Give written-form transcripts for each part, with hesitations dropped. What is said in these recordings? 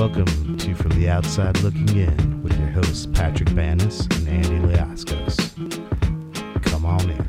Welcome to From the Outside Looking In with your hosts Patrick Bannis and Andy Liaskos. Come on in.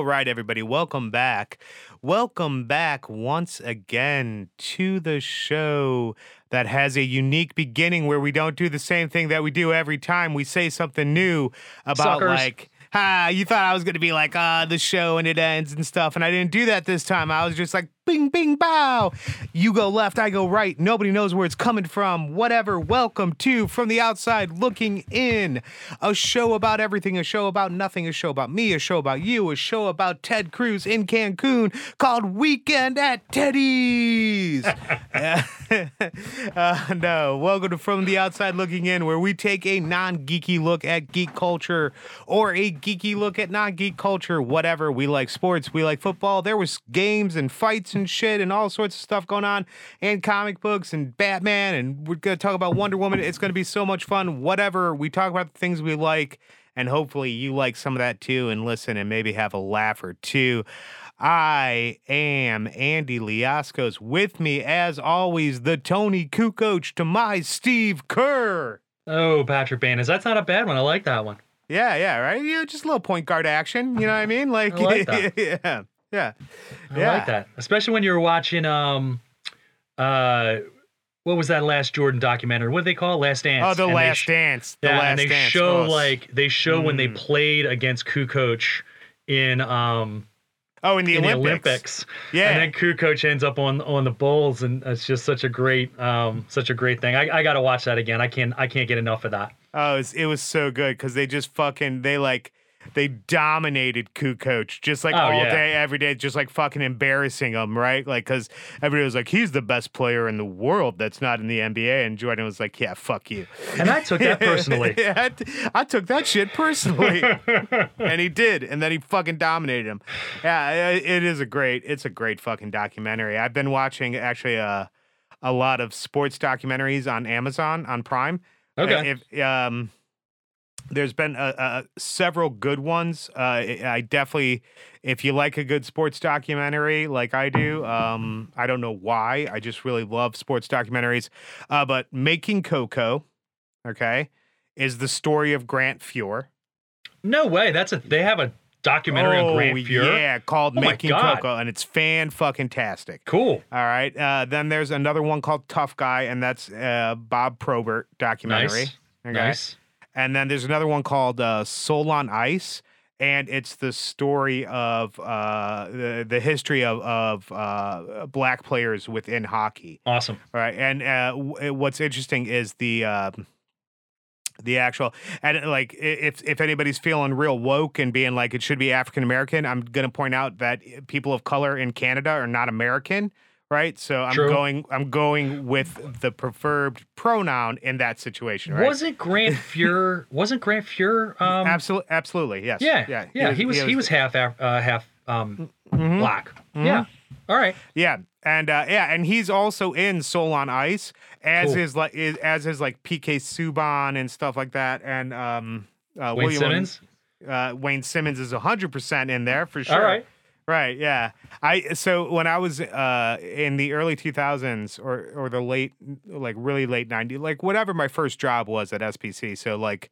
All right, everybody. Welcome back. Welcome back once again to the show that has a unique beginning where we don't do the same thing that we do every time. We say something new about you thought I was going to be like, the show and it ends and stuff. And I didn't do that this time. I was just like, bing, bing, bow. You go left, I go right. Nobody knows where it's coming from. Whatever. Welcome to From the Outside Looking In, a show about everything, a show about nothing, a show about me, a show about you, a show about Ted Cruz in Cancun called Weekend at Teddy's. Welcome to From the Outside Looking In, where we take a non-geeky look at geek culture or a geeky look at non-geek culture, whatever. We like sports, we like football. There was games and fights and shit and all sorts of stuff going on, and comic books and Batman, and we're gonna talk about Wonder Woman. It's gonna be so much fun. Whatever, we talk about the things we like, and hopefully you like some of that too, and listen and maybe have a laugh or two. I am Andy Liaskos. With me, as always, the Tony Kukoc to my Steve Kerr. Oh, Patrick Bannis, that's not a bad one. I like that one. Yeah, right? Yeah, just a little point guard action, you know what I mean? I like that. Yeah. I like that. Especially when you were watching, what was that last Jordan documentary? What do they call it? Last Dance. Oh, The Last Dance. The Last Dance. They show when they played against Kukoc in the Olympics. Yeah. And then Kukoc ends up on the bowls, and it's just such a great thing. I got to watch that again. I can't get enough of that. Oh, it was so good because they just they dominated Kukoc day, every day, just like fucking embarrassing him, right? Like, because everybody was like, he's the best player in the world that's not in the NBA. And Jordan was like, yeah, fuck you. And I took that personally. I took that shit personally. And he did. And then he fucking dominated him. Yeah, it's a great fucking documentary. I've been watching actually a lot of sports documentaries on Amazon, on Prime. Okay. There's been several good ones. I definitely, if you like a good sports documentary like I do, I don't know why, I just really love sports documentaries. But Making Cocoa, okay, is the story of Grant Fuhr. No way. They have a documentary on Grant Fuhr. Yeah, called Making Cocoa, and it's fan-fucking-tastic. Cool. All right. Then there's another one called Tough Guy, and that's Bob Probert documentary. Nice. And then there's another one called Soul on Ice, and it's the story of the history of black players within hockey. Awesome. All right, and what's interesting is the actual, and like if anybody's feeling real woke and being like it should be African American, I'm gonna point out that people of color in Canada are not American. Right, so I'm going with the preferred pronoun in that situation. Right? Wasn't Grant Fuhr? Absolutely. Yes. Yeah. He was half mm-hmm. black. Mm-hmm. Yeah. All right. Yeah, and he's also in Soul on Ice as his PK Subban and stuff like that, and Wayne Simmons. Wayne Simmons is 100% in there for sure. All right. Right, yeah. So when I was in the early 2000s or the late, like really late 90s, like whatever my first job was at SPC, so like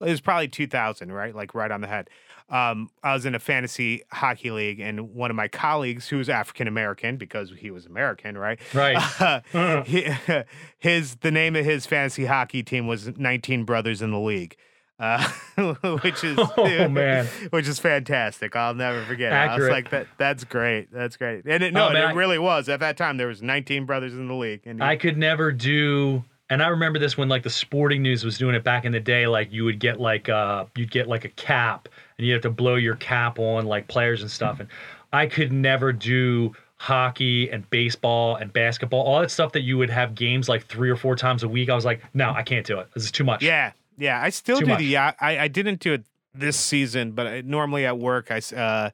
it was probably 2000, right? Like right on the head. I was in a fantasy hockey league, and one of my colleagues who was African American, because he was American, right? Right. The name of his fantasy hockey team was 19 Brothers in the League. Which is fantastic. I'll never forget. Accurate. I was like, that's great. That's great. And it really was. At that time, there was 19 brothers in the league. And I could never do. And I remember this when like the sporting news was doing it back in the day. Like you would get like a cap, and you have to blow your cap on like players and stuff. And I could never do hockey and baseball and basketball, all that stuff that you would have games like 3 or 4 times a week. I was like, no, I can't do it. This is too much. Yeah. Yeah, I still do the yacht. I didn't do it this season, but normally at work, I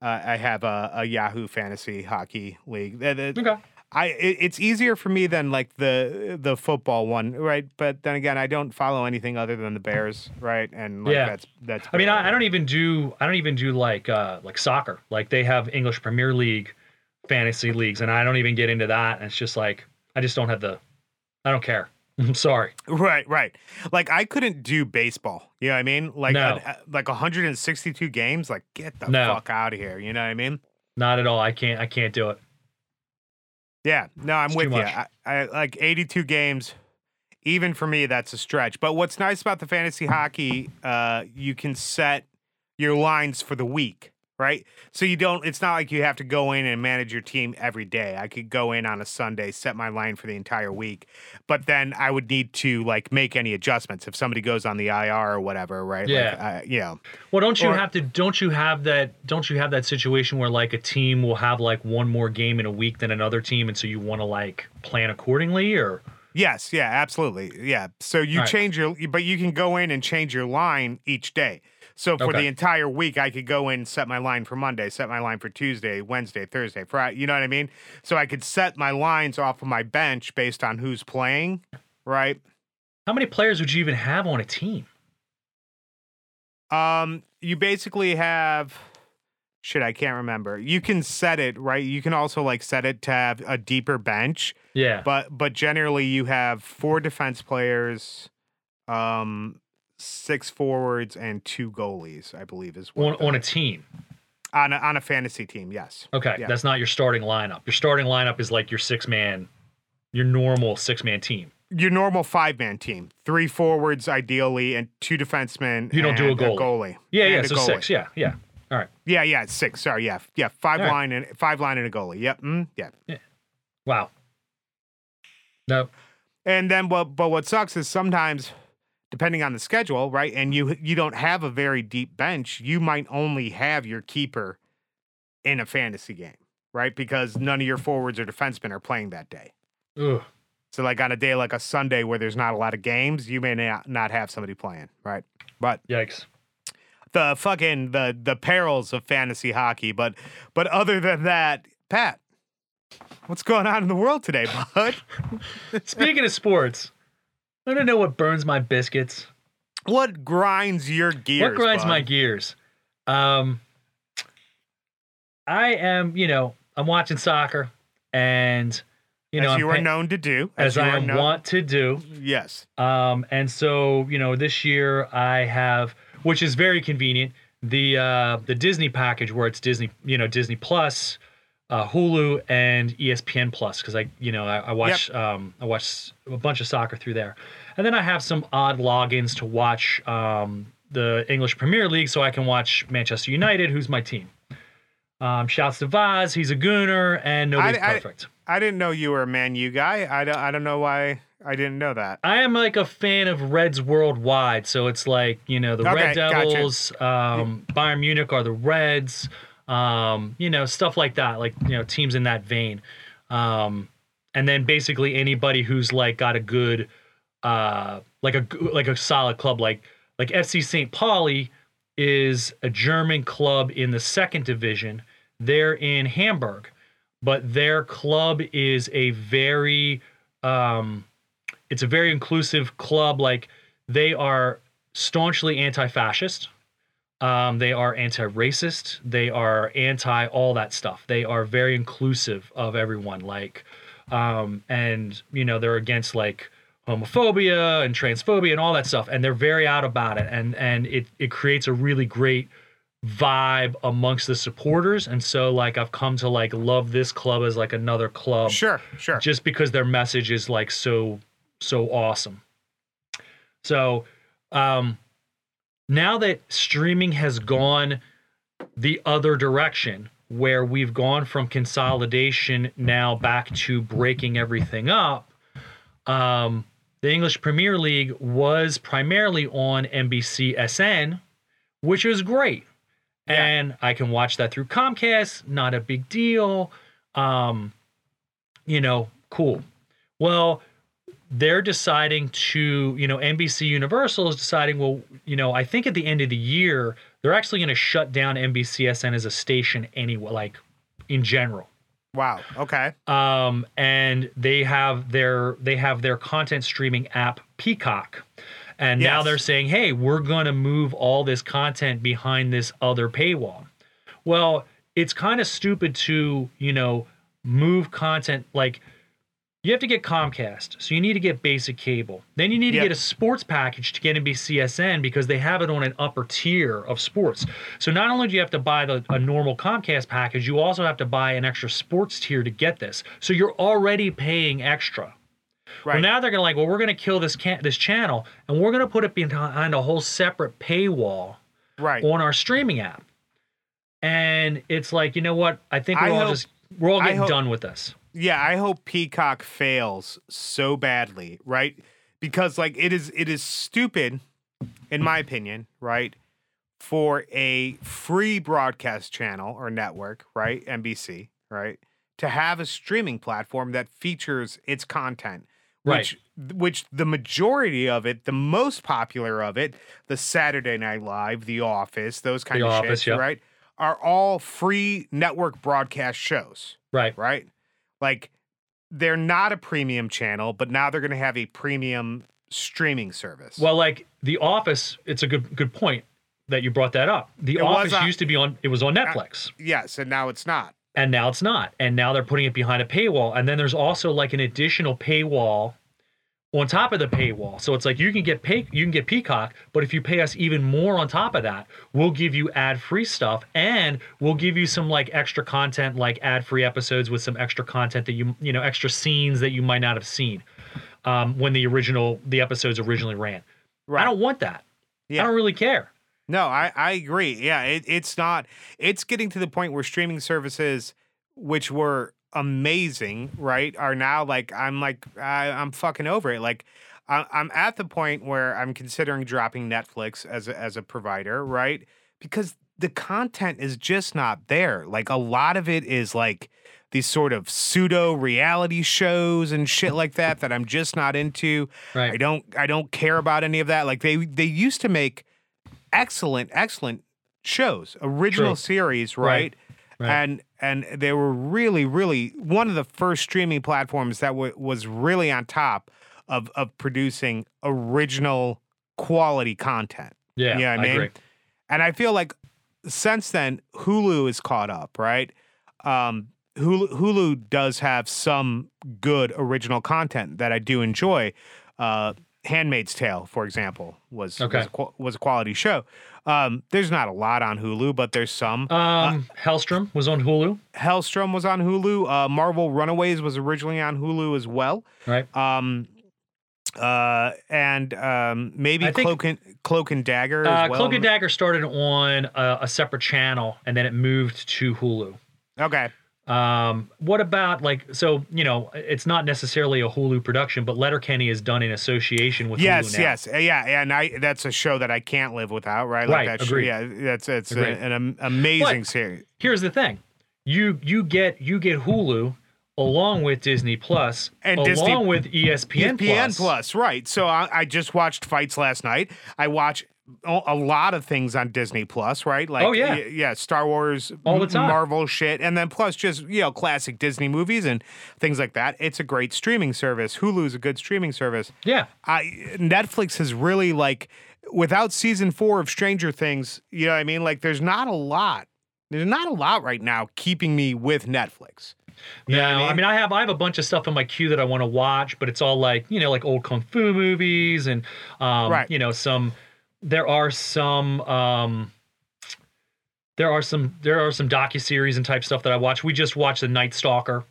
have a Yahoo Fantasy Hockey League. Okay. It's easier for me than like the football one, right? But then again, I don't follow anything other than the Bears, right? And like, that's. I mean, I don't even do like soccer. Like they have English Premier League fantasy leagues, and I don't even get into that. And it's just like I don't care. I'm sorry. Right. Like I couldn't do baseball. You know what I mean? Like no. Like 162 games. Like get the fuck out of here. You know what I mean? Not at all. I can't do it. Yeah, no, I'm with you. I like 82 games. Even for me, that's a stretch. But what's nice about the fantasy hockey, you can set your lines for the week, right? So you don't. It's not like you have to go in and manage your team every day. I could go in on a Sunday, set my line for the entire week, but then I would need to like make any adjustments if somebody goes on the IR or whatever, right? Yeah. Like, Well, Don't you have that situation where like a team will have like one more game in a week than another team, and so you want to like plan accordingly, or? Yes. Yeah. Absolutely. Yeah. So you change but you can go in and change your line each day. So for the entire week, I could go in and set my line for Monday, set my line for Tuesday, Wednesday, Thursday, Friday. You know what I mean? So I could set my lines off of my bench based on who's playing, right? How many players would you even have on a team? You basically have... Shit, I can't remember. You can set it, right? You can also like set it to have a deeper bench. Yeah. But generally, you have 4 defense players, 6 forwards and 2 goalies, I believe, is one on a team. On a fantasy team, yes. Okay, yeah. That's not your starting lineup. Your starting lineup is like your normal 6-man team. Your normal 5-man team. 3 forwards, ideally, and 2 defensemen. You don't do a goalie. Yeah, so goalie. 6, yeah. All right. Yeah, 6, sorry, yeah. Five line and a goalie, yep, yeah. Wow. Nope. And then, but what sucks is sometimes... Depending on the schedule, right? And you don't have a very deep bench. You might only have your keeper in a fantasy game, right? Because none of your forwards or defensemen are playing that day. Ugh. So like on a day like a Sunday where there's not a lot of games, you may not have somebody playing, right? But yikes. The fucking the perils of fantasy hockey. But other than that, Pat, what's going on in the world today, bud? Speaking of sports. I don't know what burns my biscuits. What grinds your gears? What grinds my gears? I am, I'm watching soccer, and as you are known to do, as I want to do. Yes. And so this year I have, which is very convenient, the Disney package where it's Disney, Disney Plus, Hulu and ESPN Plus, because I watch I watch a bunch of soccer through there, and then I have some odd logins to watch the English Premier League, so I can watch Manchester United, who's my team. Shouts to Vaz, he's a gooner, and nobody's perfect. I didn't know you were a Man U guy. I don't know why I didn't know that. I am like a fan of Reds worldwide, so it's like Red Devils, gotcha. Bayern Munich are the Reds. Stuff like that, like, teams in that vein. And then basically anybody who's like got a good, like a solid club, like FC St. Pauli is a German club in the 2nd division. They're in Hamburg, but their club is a very, it's a very inclusive club. Like they are staunchly anti-fascist. They are anti-racist. They are anti all that stuff. They are very inclusive of everyone. Like, they're against like homophobia and transphobia and all that stuff. And they're very out about it. And it creates a really great vibe amongst the supporters. And so like, I've come to like, love this club as like another club. Sure. Just because their message is like, so awesome. So, now that streaming has gone the other direction, where we've gone from consolidation now back to breaking everything up, the English Premier League was primarily on NBCSN, which is great. Yeah. And I can watch that through Comcast, not a big deal. Cool. Well, they're deciding to, you know, NBC Universal is deciding, well, you know, I think at the end of the year, they're actually going to shut down NBCSN as a station anyway, like in general. Wow. Okay. And they have their content streaming app Peacock. And yes. Now they're saying, hey, we're going to move all this content behind this other paywall. Well, it's kind of stupid to, you know, move content. Like, you have to get Comcast, so you need to get basic cable. Then you need to get a sports package to get NBCSN because they have it on an upper tier of sports. So not only do you have to buy a normal Comcast package, you also have to buy an extra sports tier to get this. So you're already paying extra. Right. Well, now they're going to we're going to kill this channel, and we're going to put it behind a whole separate paywall on our streaming app. And it's like, you know what? I think we're all done with this. Yeah, I hope Peacock fails so badly, right? Because it is stupid, in my opinion, right, for a free broadcast channel or network, right, NBC, right, to have a streaming platform that features its content, which the majority of it, the most popular of it, the Saturday Night Live, The Office, those kind of shit, right, are all free network broadcast shows, right. Like, they're not a premium channel, but now they're going to have a premium streaming service. Well, like The Office, it's a good point that you brought that up. The Office used to be on Netflix. Yes, and now it's not. And now it's not. And now they're putting it behind a paywall. And then there's also an additional paywall on top of the paywall. So it's you can get Peacock, but if you pay us even more on top of that, we'll give you ad-free stuff, and we'll give you some extra content, ad-free episodes with some extra content that you know, extra scenes that you might not have seen when the episodes originally ran. Right. I don't want that. Yeah. I don't really care. No, I agree. Yeah, it's not. It's getting to the point where streaming services, which were amazing, right, are now I'm fucking over it. I'm at the point where I'm considering dropping Netflix as a provider, right, because the content is just not there. A lot of it is these sort of pseudo reality shows and shit like that I'm just not into. Right. I don't care about any of that. They used to make excellent shows, original series, right? Right. And they were really, really one of the first streaming platforms that was really on top of producing original quality content. Yeah, you know what I mean? Agree. And I feel since then, Hulu is caught up, right? Hulu does have some good original content that I do enjoy. Handmaid's Tale, for example, was a quality show. There's not a lot on Hulu, but there's some. Hellstrom was on Hulu. Marvel Runaways was originally on Hulu as well. Right. Maybe Cloak and Dagger as well. Cloak and Dagger started on a separate channel, and then it moved to Hulu. Okay. What about it's not necessarily a Hulu production, but Letterkenny is done in association with Hulu now. Yes, and that's a show that I can't live without, right? Agreed. Yeah, that's an amazing series. Here's the thing, you get Hulu along with Disney Plus and with ESPN Plus, right? So I just watched fights last night. I watch a lot of things on Disney Plus, right? Star Wars, all the time. Marvel shit, and then plus just classic Disney movies and things like that. It's a great streaming service. Hulu's a good streaming service. Yeah, Netflix has really without season 4 of Stranger Things, you know what I mean? There's not a lot. There's not a lot right now keeping me with Netflix. Yeah, I have a bunch of stuff in my queue that I want to watch, but it's all old kung fu movies and There are some docuseries and type stuff that I watch. We just watched the Night Stalker,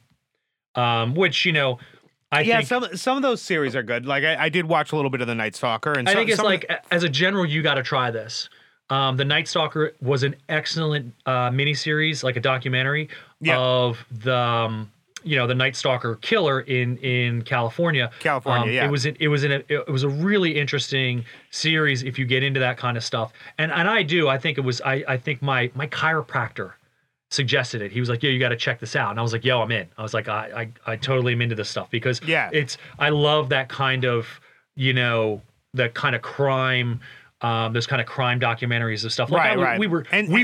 which I think some of those series are good. I did watch a little bit of the Night Stalker, and I think as a general, you got to try this. The Night Stalker was an excellent miniseries, a documentary of the the Night Stalker killer in California. It was it was a really interesting series if you get into that kind of stuff. And I do. I think my chiropractor suggested it. He was like, yo, you got to check this out. And I was like, yo, I'm in. I was like, I totally am into this stuff because I love that kind of, you know, that kind of crime, those kind of crime documentaries and stuff. Like we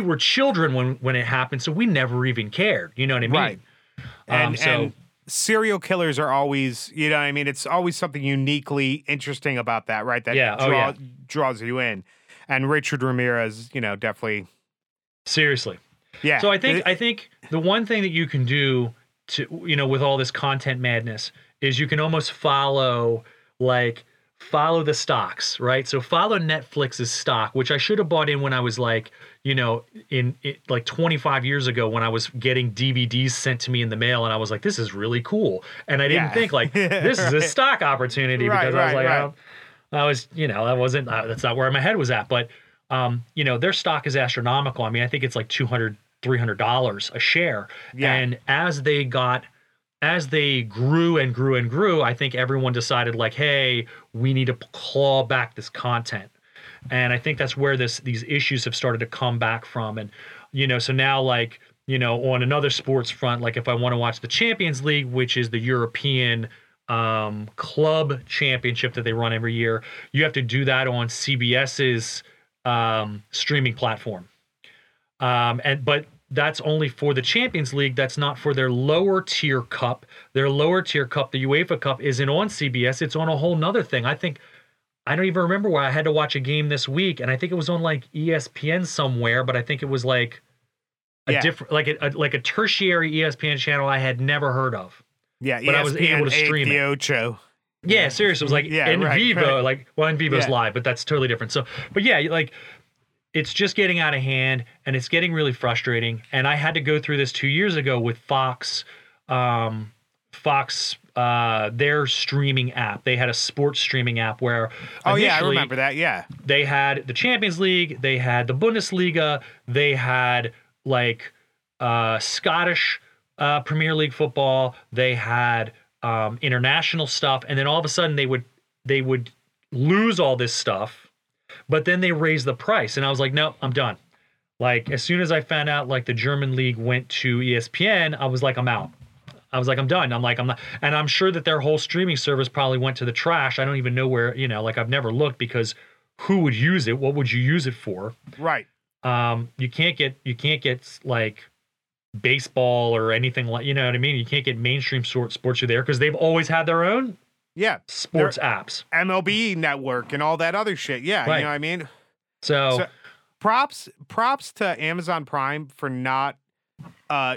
were children when it happened. So we never even cared. You know what I mean? Right. And serial killers are always, you know what I mean? It's always something uniquely interesting about that, right? That draws you in. And Richard Ramirez, you know, definitely. Seriously. Yeah. So I think the one thing that you can do to, you know, with all this content madness is you can almost follow the stocks, right? So follow Netflix's stock, which I should have bought in when I was like, you know, in 25 years ago when I was getting DVDs sent to me in the mail and I was like, this is really cool. And I didn't think like, this is a stock opportunity because I was like, that's not where my head was at, but you know, their stock is astronomical. I mean, I think it's like $200, $300 a share. Yeah. And as they grew and grew and grew, I think everyone decided like, hey, we need to claw back this content. And I think that's where these issues have started to come back from. And, you know, so now like, you know, on another sports front, like if I want to watch the Champions League, which is the European club championship that they run every year, you have to do that on CBS's streaming platform. But that's only for the Champions League. That's not for their lower tier cup. Their lower tier cup, the UEFA Cup, isn't on CBS. It's on a whole nother thing. I don't even remember why I had to watch a game this week. And I think it was on like ESPN somewhere, but I think it was like a different, like a tertiary ESPN channel I had never heard of. Yeah. But ESPN, I was able to stream it. Ocho. Yeah, seriously, it was like in vivo. Like, well, in vivo's live, but that's totally different. So, but yeah, like it's just getting out of hand and it's getting really frustrating. And I had to go through this 2 years ago with Fox, their streaming app. They had a sports streaming app where I remember that. Yeah, they had the Champions League, they had the Bundesliga, they had like Scottish Premier League football, they had international stuff, and then all of a sudden they would lose all this stuff, but then they raised the price, and I was like, no, I'm done. Like as soon as I found out like the German league went to ESPN, I was like, I'm out. I was like, I'm done. I'm like, I'm not, and I'm sure that their whole streaming service probably went to the trash. I don't even know where, you know, like I've never looked because who would use it? What would you use it for? Right. You can't get like baseball or anything like, you know what I mean? You can't get mainstream sports through there because they've always had their own sports apps. MLB network and all that other shit. Yeah, right. You know what I mean? So props to Amazon Prime for not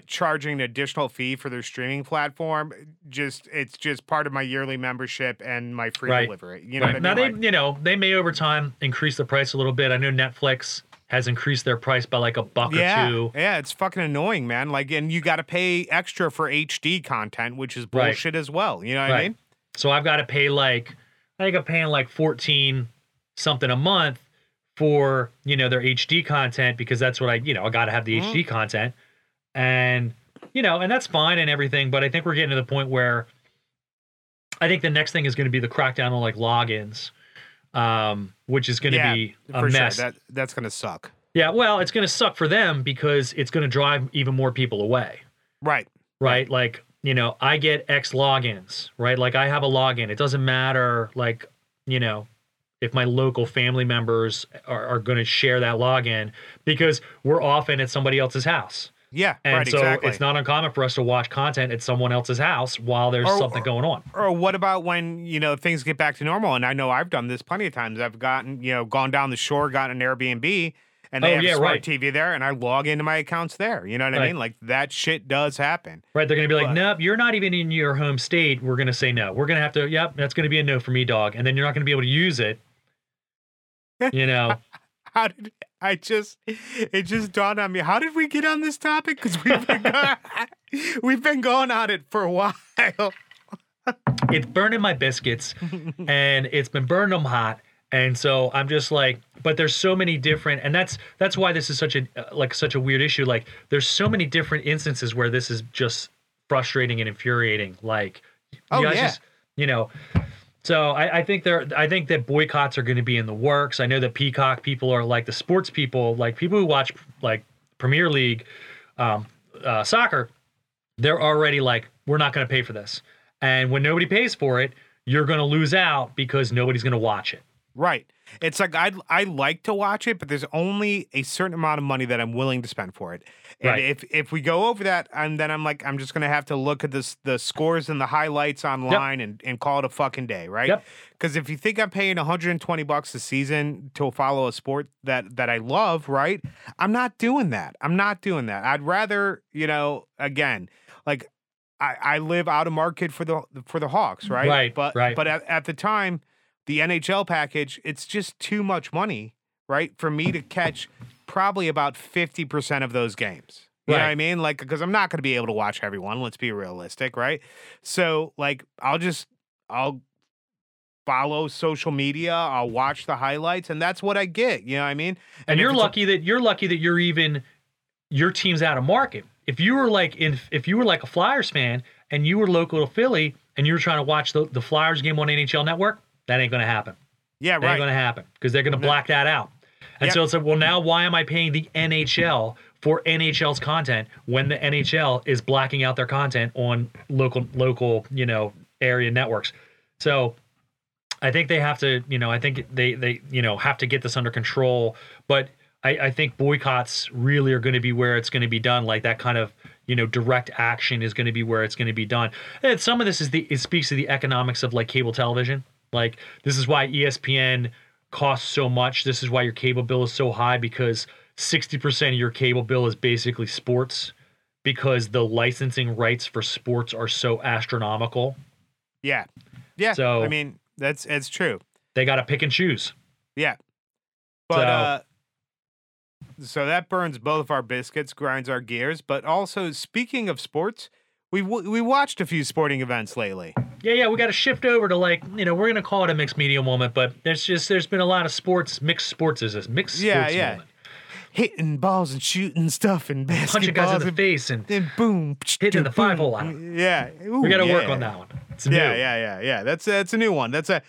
charging an additional fee for their streaming platform. It's just part of my yearly membership and my free delivery. You know what I mean? Now they, you know, they may over time increase the price a little bit. I know Netflix has increased their price by like $1 or $2. Yeah, it's fucking annoying, man. Like, and you got to pay extra for HD content, which is bullshit as well. You know what I mean? So I've got to pay like, I think I'm paying like $14 something a month for, you know, their HD content because that's what I got to have the HD content. And, you know, and that's fine and everything, but I think we're getting to the point where I think the next thing is going to be the crackdown on like logins. Which is going to be a mess. Sure. That's going to suck. Yeah, well, it's going to suck for them because it's going to drive even more people away. Right? Like, you know, I get X logins, right? Like, I have a login. It doesn't matter, like, you know, if my local family members are going to share that login because we're often at somebody else's house. Yeah, and right, so exactly. It's not uncommon for us to watch content at someone else's house while there's something going on. Or what about when, you know, things get back to normal? And I know I've done this plenty of times. I've gotten, you know, gone down the shore, gotten an Airbnb, and they have a smart TV there, and I log into my accounts there. You know what I mean? Like, that shit does happen. Right, they're going to be like, nope, you're not even in your home state. We're going to say no. We're going to have to, that's going to be a no for me, dog. And then you're not going to be able to use it, you know. It just dawned on me. How did we get on this topic? Because we've been going on it for a while. It's burning my biscuits, and it's been burning them hot. And so I'm just like, but there's so many different, and that's why this is such a weird issue. Like, there's so many different instances where this is just frustrating and infuriating. Like, So I think that boycotts are going to be in the works. I know that Peacock people are like the sports people, like people who watch like Premier League, soccer, they're already like, we're not going to pay for this. And when nobody pays for it, you're going to lose out because nobody's going to watch it. Right. It's like, I like to watch it, but there's only a certain amount of money that I'm willing to spend for it. And right. if we go over that, and then I'm like, I'm just going to have to look at this, the scores and the highlights online yep. and call it a fucking day, right? Yep. Because if you think I'm paying $120 a season to follow a sport that I love, right? I'm not doing that. I'd rather, you know, again, like I live out of market for the Hawks, right? Right. But at the time, the NHL package, it's just too much money, right? For me to catch probably about 50% of those games. You know what I mean? Like, because I'm not going to be able to watch everyone. Let's be realistic, right? So, like, I'll follow social media. I'll watch the highlights, and that's what I get. You know what I mean? And you're lucky that you're even your team's out of market. If you were like a Flyers fan and you were local to Philly and you were trying to watch the Flyers game on NHL Network. That ain't going to happen. Yeah, right. That ain't going to happen because they're going to block that out. And so it's like, well, now why am I paying the NHL for NHL's content when the NHL is blocking out their content on local, you know, area networks? So I think they have to, you know, I think they you know, have to get this under control. But I think boycotts really are going to be where it's going to be done. Like that kind of, you know, direct action is going to be where it's going to be done. And some of this it speaks to the economics of like cable television. Like, this is why ESPN costs so much. This is why your cable bill is so high, because 60% of your cable bill is basically sports, because the licensing rights for sports are so astronomical. Yeah. Yeah. So, I mean, it's true. They got to pick and choose. Yeah. But, so that burns both of our biscuits, grinds our gears. But also, speaking of sports, we watched a few sporting events lately. Yeah, we got to shift over to, like, you know, we're going to call it a mixed media moment, but there's been a lot of sports, mixed sports moment. Hitting balls and shooting stuff and basketballs. Punching guys in the face and then boom. Hitting the five-hole line. Yeah. Ooh, we got to work on that one. It's new. Yeah. That's a new one. That's a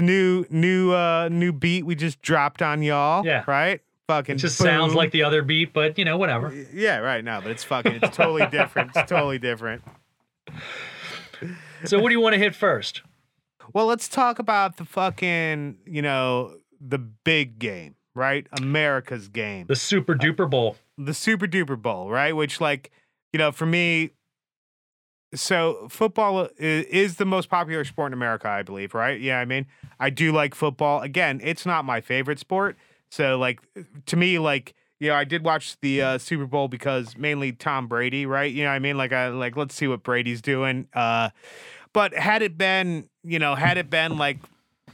new beat we just dropped on y'all. Yeah. Right? Fucking it just boom. Sounds like the other beat, but, you know, whatever. Yeah, right. No, but it's totally different. It's totally different. So what do you want to hit first? Well, let's talk about the fucking, you know, the big game, right? America's game. The Super Duper Bowl. The Super Duper Bowl, right? Which, like, you know, for me, so football is the most popular sport in America, I believe, right? Yeah, I mean, I do like football. Again, it's not my favorite sport. So, like, to me, like, you know, I did watch the Super Bowl because mainly Tom Brady, right? You know what I mean? Like, let's see what Brady's doing. But had it been like,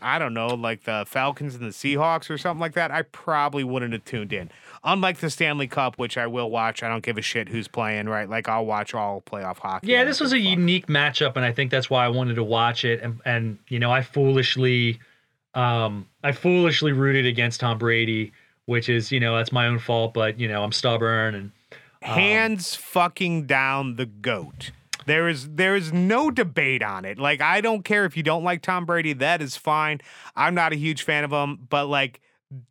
I don't know, like the Falcons and the Seahawks or something like that, I probably wouldn't have tuned in. Unlike the Stanley Cup, which I will watch. I don't give a shit who's playing, right? Like, I'll watch all playoff hockey. Yeah, this was a unique matchup, and I think that's why I wanted to watch it. And you know, I foolishly rooted against Tom Brady, which is, you know, that's my own fault, but, you know, I'm stubborn and hands fucking down the GOAT. There is no debate on it. Like, I don't care if you don't like Tom Brady, that is fine. I'm not a huge fan of him, but, like,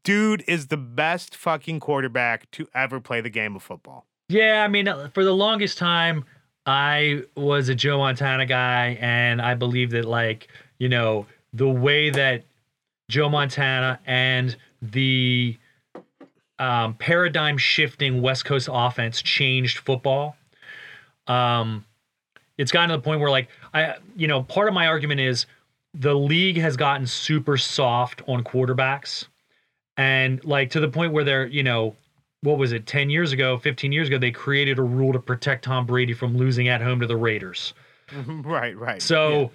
dude is the best fucking quarterback to ever play the game of football. Yeah, I mean, for the longest time, I was a Joe Montana guy, and I believe that, like, you know, the way that Joe Montana and the paradigm-shifting West Coast offense changed football. It's gotten to the point where, like, you know, part of my argument is the league has gotten super soft on quarterbacks, and, like, to the point where they're, you know, what was it, 10 years ago, 15 years ago, they created a rule to protect Tom Brady from losing at home to the Raiders. Right. So,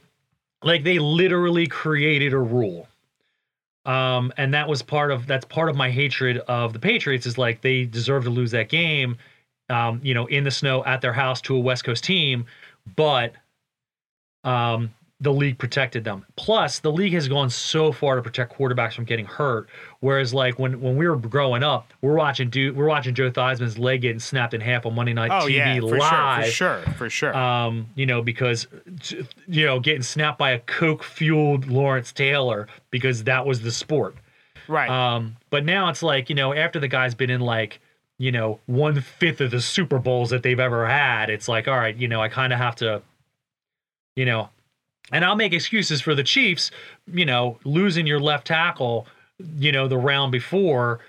like, they literally created a rule. And that was part of my hatred of the Patriots is, like, they deserve to lose that game, you know, in the snow at their house to a West Coast team, but the league protected them. Plus, the league has gone so far to protect quarterbacks from getting hurt, whereas, like, when we were growing up, we're watching Joe Theismann's leg getting snapped in half on Monday Night TV live. For sure. You know, because, you know, getting snapped by a Coke-fueled Lawrence Taylor because that was the sport. Right. But now it's like, you know, after the guy's been in, like, you know, 1/5 of the Super Bowls that they've ever had. It's like, all right, you know, I kind of have to, you know, and I'll make excuses for the Chiefs, you know, losing your left tackle, you know, the round before,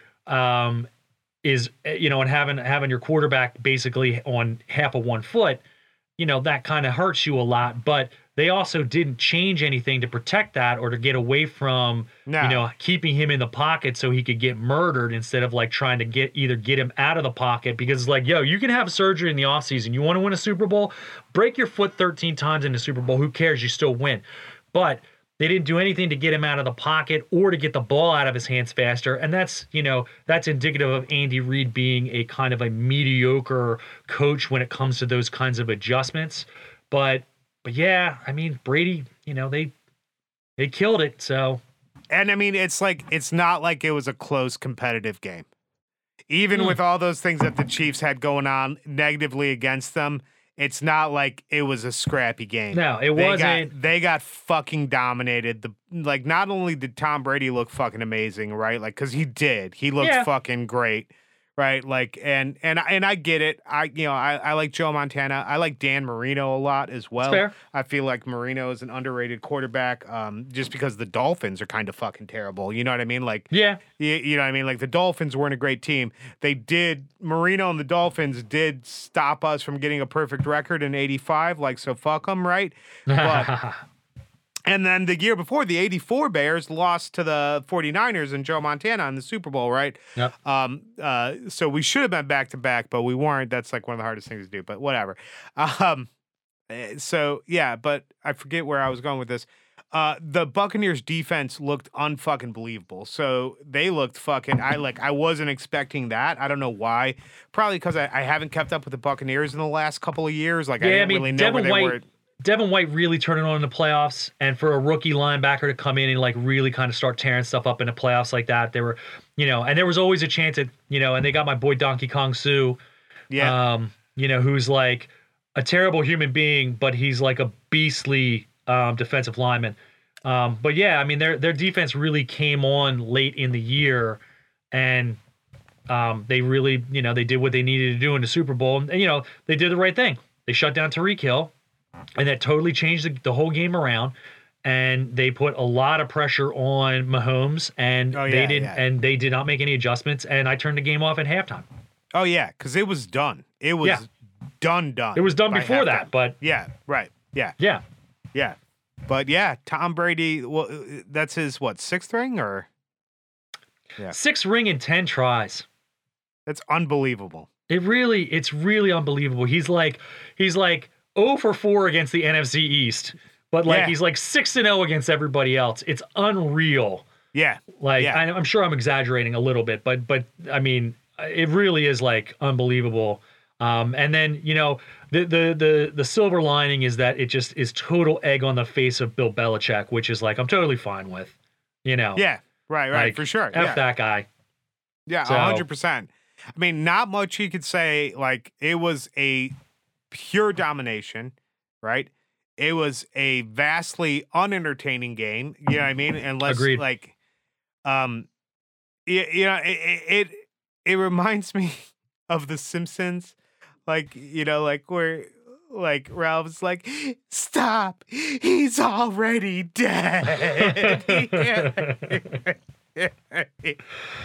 is, you know, and having your quarterback basically on half of one foot, you know, that kind of hurts you a lot, but they also didn't change anything to protect that or to get away from, you know, keeping him in the pocket so he could get murdered instead of like trying to get him out of the pocket, because it's like, yo, you can have surgery in the offseason. You want to win a Super Bowl? Break your foot 13 times in the Super Bowl. Who cares? You still win. But they didn't do anything to get him out of the pocket or to get the ball out of his hands faster. And that's, you know, that's indicative of Andy Reid being a kind of a mediocre coach when it comes to those kinds of adjustments. But yeah, I mean, Brady, you know, they killed it. So, and I mean, it's like, it's not like it was a close competitive game, even with all those things that the Chiefs had going on negatively against them. It's not like it was a scrappy game. No, it wasn't. They got fucking dominated. Like, not only did Tom Brady look fucking amazing, right? Like, because he did. He looked fucking great, right? Like, and I get it. I like Joe Montana. I like Dan Marino a lot as well. That's fair. I feel like Marino is an underrated quarterback, just because the Dolphins are kind of fucking terrible. You know what I mean? Like, you know what I mean? Like, the Dolphins weren't a great team. Marino and the Dolphins did stop us from getting a perfect record in 85. Like, so fuck them, right? But and then the year before, the 84 Bears lost to the 49ers and Joe Montana in the Super Bowl, right? Yep. So we should have been back-to-back, but we weren't. That's, like, one of the hardest things to do, but whatever. But I forget where I was going with this. The Buccaneers defense looked unfucking believable. So they looked fucking, I wasn't expecting that. I don't know why. Probably because I haven't kept up with the Buccaneers in the last couple of years. Like, I didn't really know where they were. Devin White really turning on in the playoffs, and for a rookie linebacker to come in and like really kind of start tearing stuff up in the playoffs like that, they were, you know, and there was always a chance that, you know, and they got my boy Donkey Kong Su, you know, who's like a terrible human being, but he's like a beastly defensive lineman. But yeah, I mean, their defense really came on late in the year, and they really, you know, they did what they needed to do in the Super Bowl, and you know, they did the right thing. They shut down Tyreek Hill. And that totally changed the whole game around, and they put a lot of pressure on Mahomes, and and they did not make any adjustments. And I turned the game off at halftime. Oh yeah, because it was done. It was done. It was done before halftime. That, but Tom Brady. Well, that's his sixth ring or sixth ring in 10 tries. That's unbelievable. It's really unbelievable. He's like 0-4 against the NFC East, but like he's like 6-0 against everybody else. It's unreal. Yeah, like I'm sure I'm exaggerating a little bit, but I mean it really is like unbelievable. And then you know the silver lining is that it just is total egg on the face of Bill Belichick, which is like I'm totally fine with, you know. Yeah, right, like, for sure. That guy. Yeah, 100%. I mean, not much he could say. Like it was a pure domination, right? It was a vastly unentertaining game. You know what I mean? Unless Agreed. Like, you know, it reminds me of The Simpsons. Like, you know, like where like Ralph's like, stop, he's already dead.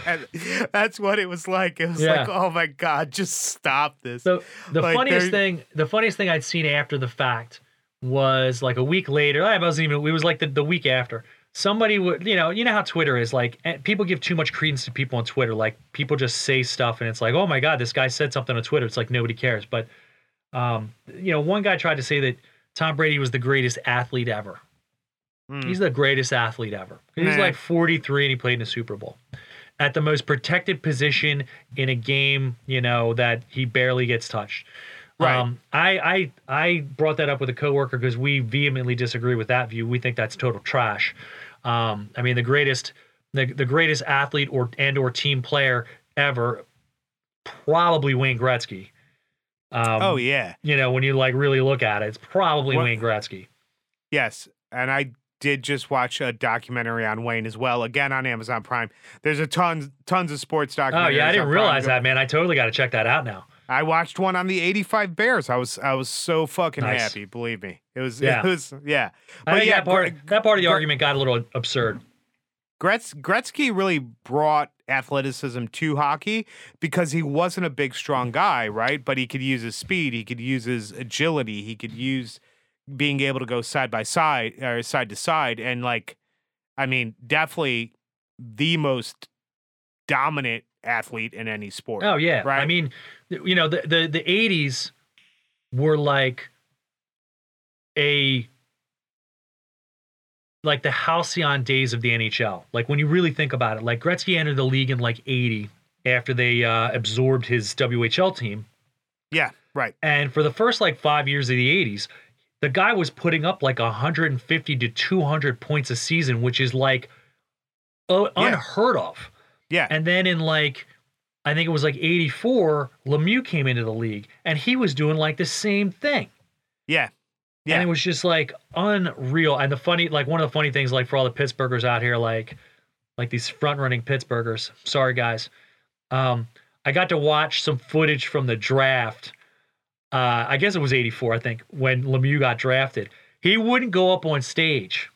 And that's what it was like. It was like, oh my God, just stop this. So the funniest thing I'd seen after the fact was like a week later. I wasn't even. It was like the week after. Somebody would, you know how Twitter is like. People give too much credence to people on Twitter. Like people just say stuff, and it's like, oh my God, this guy said something on Twitter. It's like nobody cares. But you know, one guy tried to say that Tom Brady was the greatest athlete ever. He's the greatest athlete ever. He's like 43 and he played in the Super Bowl at the most protected position in a game, you know, that he barely gets touched. Right. I brought that up with a coworker because we vehemently disagree with that view. We think that's total trash. I mean, the greatest athlete or team player ever, probably Wayne Gretzky. You know, when you like really look at it, it's probably Wayne Gretzky. Yes. And I did just watch a documentary on Wayne as well, again on Amazon Prime. There's a tons of sports documentaries. Oh yeah, I didn't realize that, man. I totally got to check that out now. I watched one on the '85 Bears. I was so fucking happy. Believe me, it was. But I think that part of the argument got a little absurd. Gretzky really brought athleticism to hockey because he wasn't a big, strong guy, right? But he could use his speed, he could use his agility, he could use being able to go side by side or side to side, and definitely the most dominant athlete in any sport. Oh yeah, right. I mean, the 80s were like the halcyon days of the NHL. Like when you really think about it, like Gretzky entered the league in 80 after they absorbed his WHL team. Yeah, right. And for the first 5 years of the 80s, the guy was putting up 150 to 200 points a season, which is unheard of. Yeah. And then in I think it was 84, Lemieux came into the league and he was doing the same thing. Yeah. Yeah. And it was just unreal. And the funny, one of the funny things, for all the Pittsburghers out here, like these front running Pittsburghers, sorry guys. I got to watch some footage from the draft. I guess it was 84, I think, when Lemieux got drafted. He wouldn't go up on stage.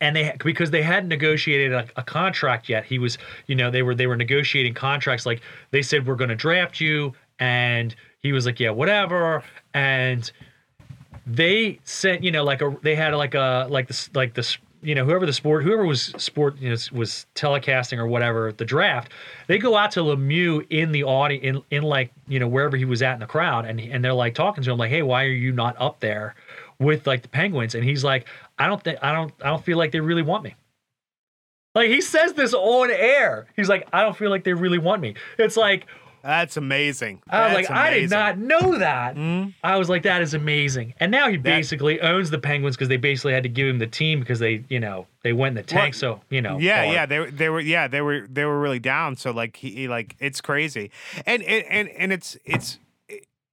And because they hadn't negotiated a contract yet. He was, they were negotiating contracts. They said, we're going to draft you. And he was yeah, whatever. And they sent, they had whoever was telecasting or whatever the draft, they go out to Lemieux in the audience in wherever he was at in the crowd, and they're talking to him hey, why are you not up there with the Penguins? And he's I don't feel like they really want me. He says this on air. He's I don't feel like they really want me. It's that's amazing. Amazing. I did not know that. Mm-hmm. I was that is amazing. And now he basically owns the Penguins because they basically had to give him the team because they, they went in the tank. Well, so, Yeah. Hard. Yeah. They were really down. So he it's crazy. And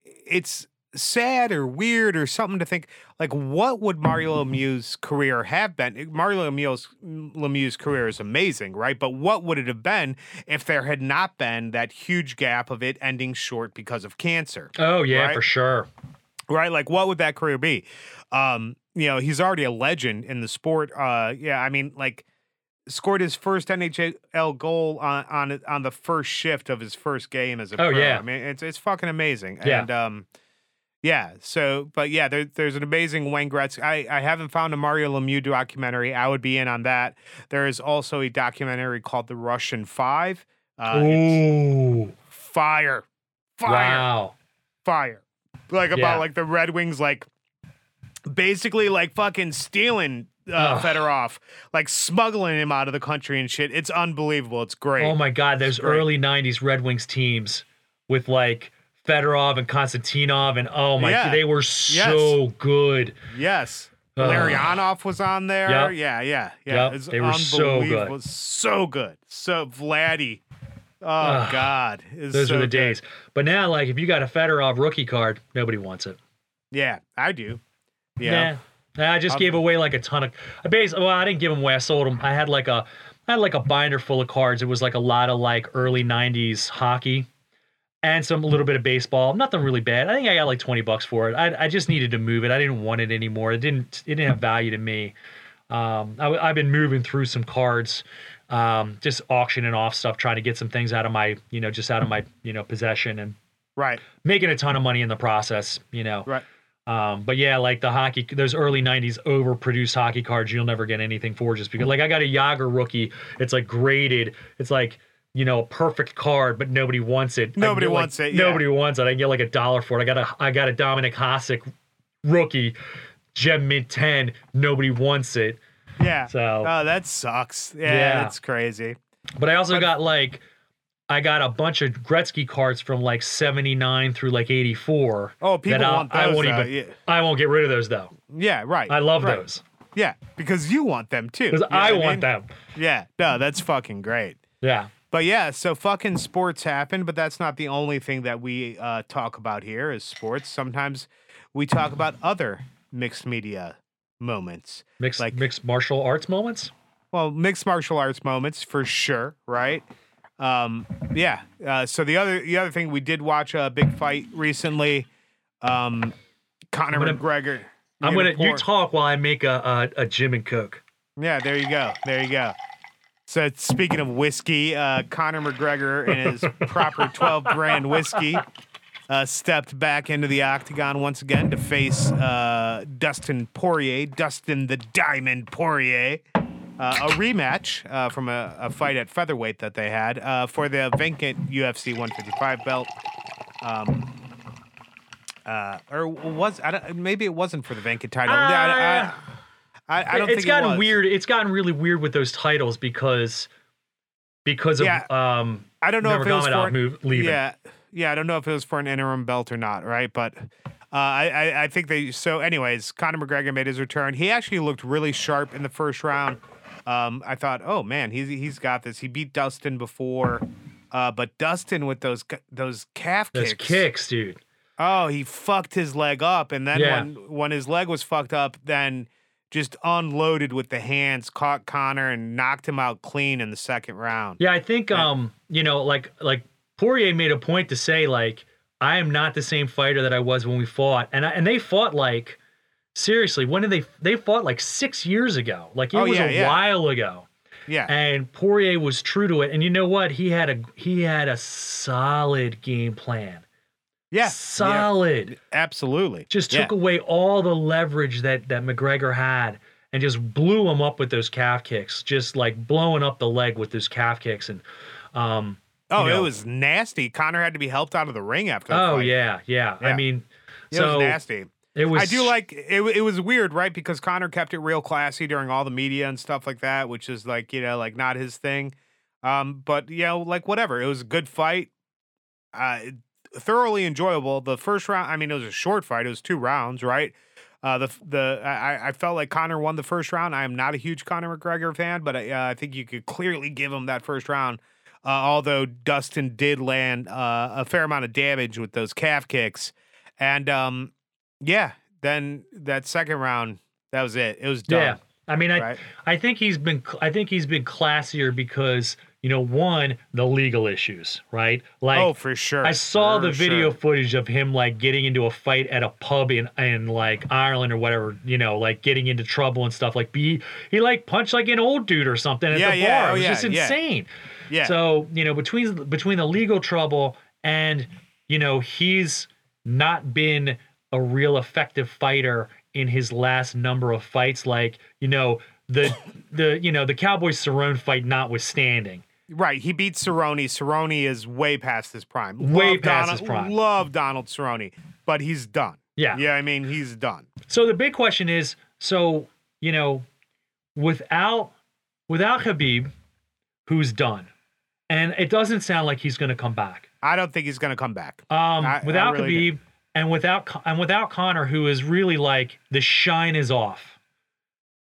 it's sad or weird or something to think what would Mario Lemieux's career have been? Mario Lemieux's career is amazing, right? But what would it have been if there had not been that huge gap of it ending short because of cancer? Oh yeah, right? For sure. Right? What would that career be? He's already a legend in the sport. Scored his first NHL goal on the first shift of his first game as a pro. Yeah. I mean, it's fucking amazing. Yeah. And, yeah. So, but yeah, there's an amazing Wayne Gretzky. I haven't found a Mario Lemieux documentary. I would be in on that. There is also a documentary called The Russian Five. Ooh. Fire. Wow. Fire. About the Red Wings, basically fucking stealing Fedorov, smuggling him out of the country and shit. It's unbelievable. It's great. Oh my God. Those early 90s Red Wings teams with Fedorov and Konstantinov and they were so good. Yes. Larionov was on there. Yep. Yeah. Yep. They were so good. So Vladdy. Oh God. Those were the days. But now if you got a Fedorov rookie card, nobody wants it. Yeah, I do. Yeah. Nah, I just gave away a ton of I didn't give them away. I sold them. I had a binder full of cards. It was a lot of early 90s hockey. And a little bit of baseball, nothing really bad. I think I got $20 for it. I just needed to move it. I didn't want it anymore. It didn't have value to me. I've been moving through some cards, just auctioning off stuff, trying to get some things out of my, possession, and making a ton of money in the process, Right. But yeah, the hockey, those early 90s overproduced hockey cards, you'll never get anything for just because I got a Yager rookie. It's graded. It's a perfect card, but nobody wants it. Nobody wants it. I can get a $1 for it. I got a Dominik Hasek rookie, gem mint 10. Nobody wants it. Yeah. So. Oh, that sucks. Yeah. That's crazy. But I also got I got a bunch of Gretzky cards from 79 through 84. Oh, people want those. I won't get rid of those though. Yeah. Right. I love those. Yeah. Because you want them too. Because I want them. Yeah. No, that's fucking great. Yeah. But yeah, so fucking sports happen, but that's not the only thing that we talk about here is sports. Sometimes we talk about other mixed media moments. Mixed martial arts moments? Well, mixed martial arts moments for sure, right? So the other thing, we did watch a big fight recently. Conor McGregor. I'm gonna you talk while I make a Jim and Coke. Yeah, there you go. There you go. So speaking of whiskey, Conor McGregor and his proper 12 brand whiskey stepped back into the octagon once again to face Dustin Poirier, Dustin the Diamond Poirier, a rematch from a fight at featherweight that they had for the vacant UFC 155 belt. Maybe it wasn't for the vacant title. I don't think it was. Weird. It's gotten really weird with those titles because I don't know if it was for leaving. Yeah, I don't know if it was for an interim belt or not, right? But I think they. So, anyways, Conor McGregor made his return. He actually looked really sharp in the first round. I thought, oh man, he's got this. He beat Dustin before, but Dustin with those calf kicks. Those kicks, dude. Oh, he fucked his leg up, and then when his leg was fucked up, then just unloaded with the hands, caught Conor and knocked him out clean in the second round. Yeah, I think like Poirier made a point to say, like, I am not the same fighter that I was when we fought, and they fought, like, seriously. When did they fought like 6 years ago? Like it was a while ago. Yeah, and Poirier was true to it, and you know what? He had a solid game plan. Yeah. Solid. Yeah, absolutely. Just took away all the leverage that McGregor had and just blew him up with those calf kicks. Just like blowing up the leg with those calf kicks. And it was nasty. Conor had to be helped out of the ring after that. Yeah. I mean, it was nasty. It was. I do like it. It was weird, right? Because Conor kept it real classy during all the media and stuff like that, which is like, like not his thing. But like whatever. It was a good fight. Thoroughly enjoyable. The first round, I mean, it was a short fight. It was 2 rounds, right? I felt like Conor won the first round. I am not a huge Conor McGregor fan, but I think you could clearly give him that first round. Although Dustin did land a fair amount of damage with those calf kicks, and then that second round, that was it. It was done. Yeah, I mean, right? I think he's been classier because. One, the legal issues, right? Like, oh, for sure. I saw the video footage of him like getting into a fight at a pub in like Ireland or whatever, like getting into trouble and stuff. Like he like punched like an old dude or something at the bar. It was just insane. Yeah. So, between the legal trouble and, he's not been a real effective fighter in his last number of fights. Like, the Cowboys Cerrone fight notwithstanding. Right, he beat Cerrone. Cerrone is way past his prime. Love Donald Cerrone, but he's done. Yeah. Yeah, I mean, he's done. So the big question is, without Khabib, who's done? And it doesn't sound like he's going to come back. I don't think he's going to come back. Without Khabib and without Conor, who is really like the shine is off.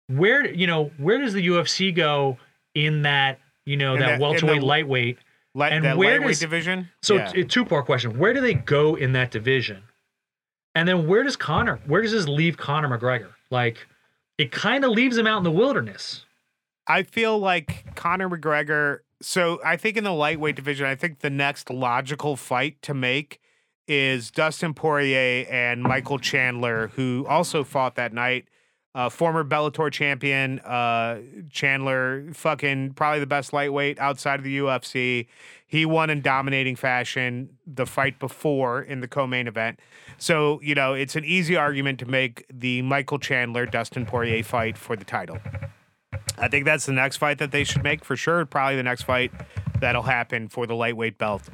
Where does the UFC go in that, that welterweight, lightweight? And where lightweight division? So a two-part question. Where do they go in that division? And then where does this leave Conor McGregor? Like, it kind of leaves him out in the wilderness. I feel like Conor McGregor, so I think in the lightweight division, I think the next logical fight to make is Dustin Poirier and Michael Chandler, who also fought that night. Former Bellator champion, Chandler, fucking probably the best lightweight outside of the UFC. He won in dominating fashion the fight before in the co-main event. So, it's an easy argument to make the Michael Chandler, Dustin Poirier fight for the title. I think that's the next fight that they should make for sure. Probably the next fight that'll happen for the lightweight belt.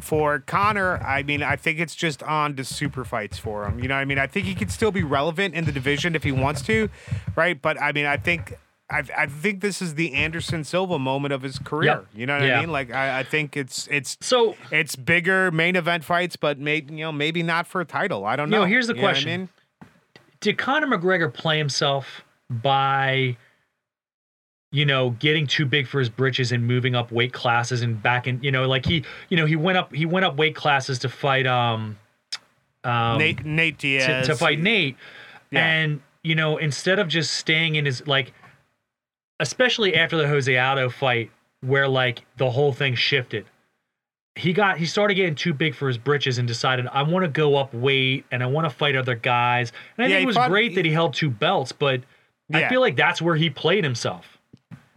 For Conor, I mean, I think it's just on to super fights for him. You know what I mean? I think he could still be relevant in the division if he wants to, right? But, I mean, I think this is the Anderson Silva moment of his career. Yep. You know what I mean? Like, I think it's bigger main event fights, but maybe not for a title. I don't know. Here's the question. I mean? Did Conor McGregor play himself by... getting too big for his britches and moving up weight classes and back in, like he went up weight classes to fight Nate Diaz. To fight Nate. Yeah. And you know, instead of just staying in his, like, especially after the Jose Aldo fight where, like, the whole thing shifted. He started getting too big for his britches and decided, I want to go up weight and I want to fight other guys. And I think it was great that he held two belts, but I feel like that's where he played himself.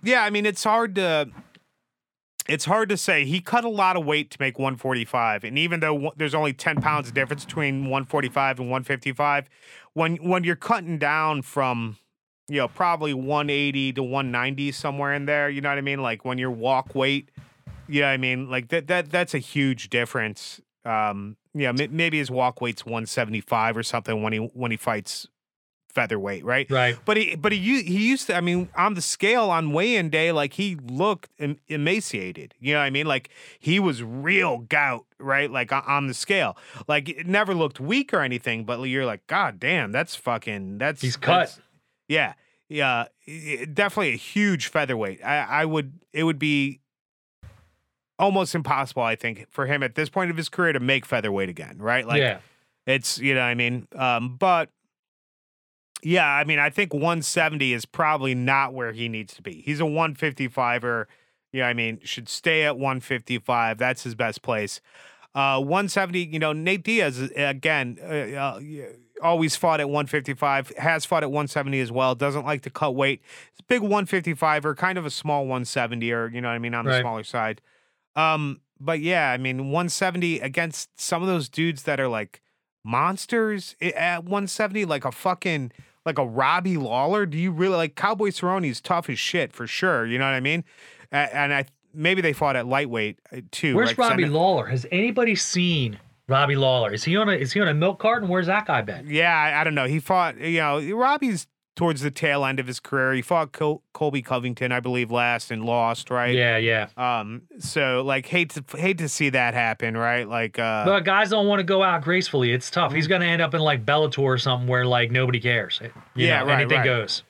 Yeah, I mean, it's hard to say. He cut a lot of weight to make 145, and even though there's only 10 pounds of difference between 145 and 155, when you're cutting down from, you know, probably 180 to 190 somewhere in there, you know what I mean? Like when you're walk weight, you know what I mean? Like that's a huge difference. Yeah, maybe his walk weight's 175 or something when he fights featherweight, right? Right. But he used to, I mean, on the scale on weigh-in day, like he looked emaciated. You know what I mean? Like he was real gout, right? Like on the scale, like it never looked weak or anything. But you're like, God damn, that's he's cut. Yeah, definitely a huge featherweight. It would be almost impossible, I think, for him at this point of his career to make featherweight again, right? Like, yeah. It's, you know what I mean? But yeah, I mean, I think 170 is probably not where he needs to be. He's a 155er. You know what I mean? Should stay at 155. That's his best place. 170, you know, Nate Diaz, again, always fought at 155, has fought at 170 as well, doesn't like to cut weight. It's a big 155er, kind of a small 170er, you know what I mean, on the right. Smaller side. But yeah, I mean, 170 against some of those dudes that are like monsters at 170, like a Robbie Lawler. Do you really like Cowboy Cerrone's tough as shit for sure? You know what I mean? And maybe they fought at lightweight too. Where's like Robbie Lawler? Has anybody seen Robbie Lawler? Is he on a milk carton? Where's that guy been? Yeah, I don't know. He fought, you know, Robbie's towards the tail end of his career. He fought Colby Covington, I believe, last and lost, right? Yeah. So like hate to see that happen, right? Like but guys don't want to go out gracefully. It's tough. He's going to end up in like Bellator or something where like nobody cares. Anything goes.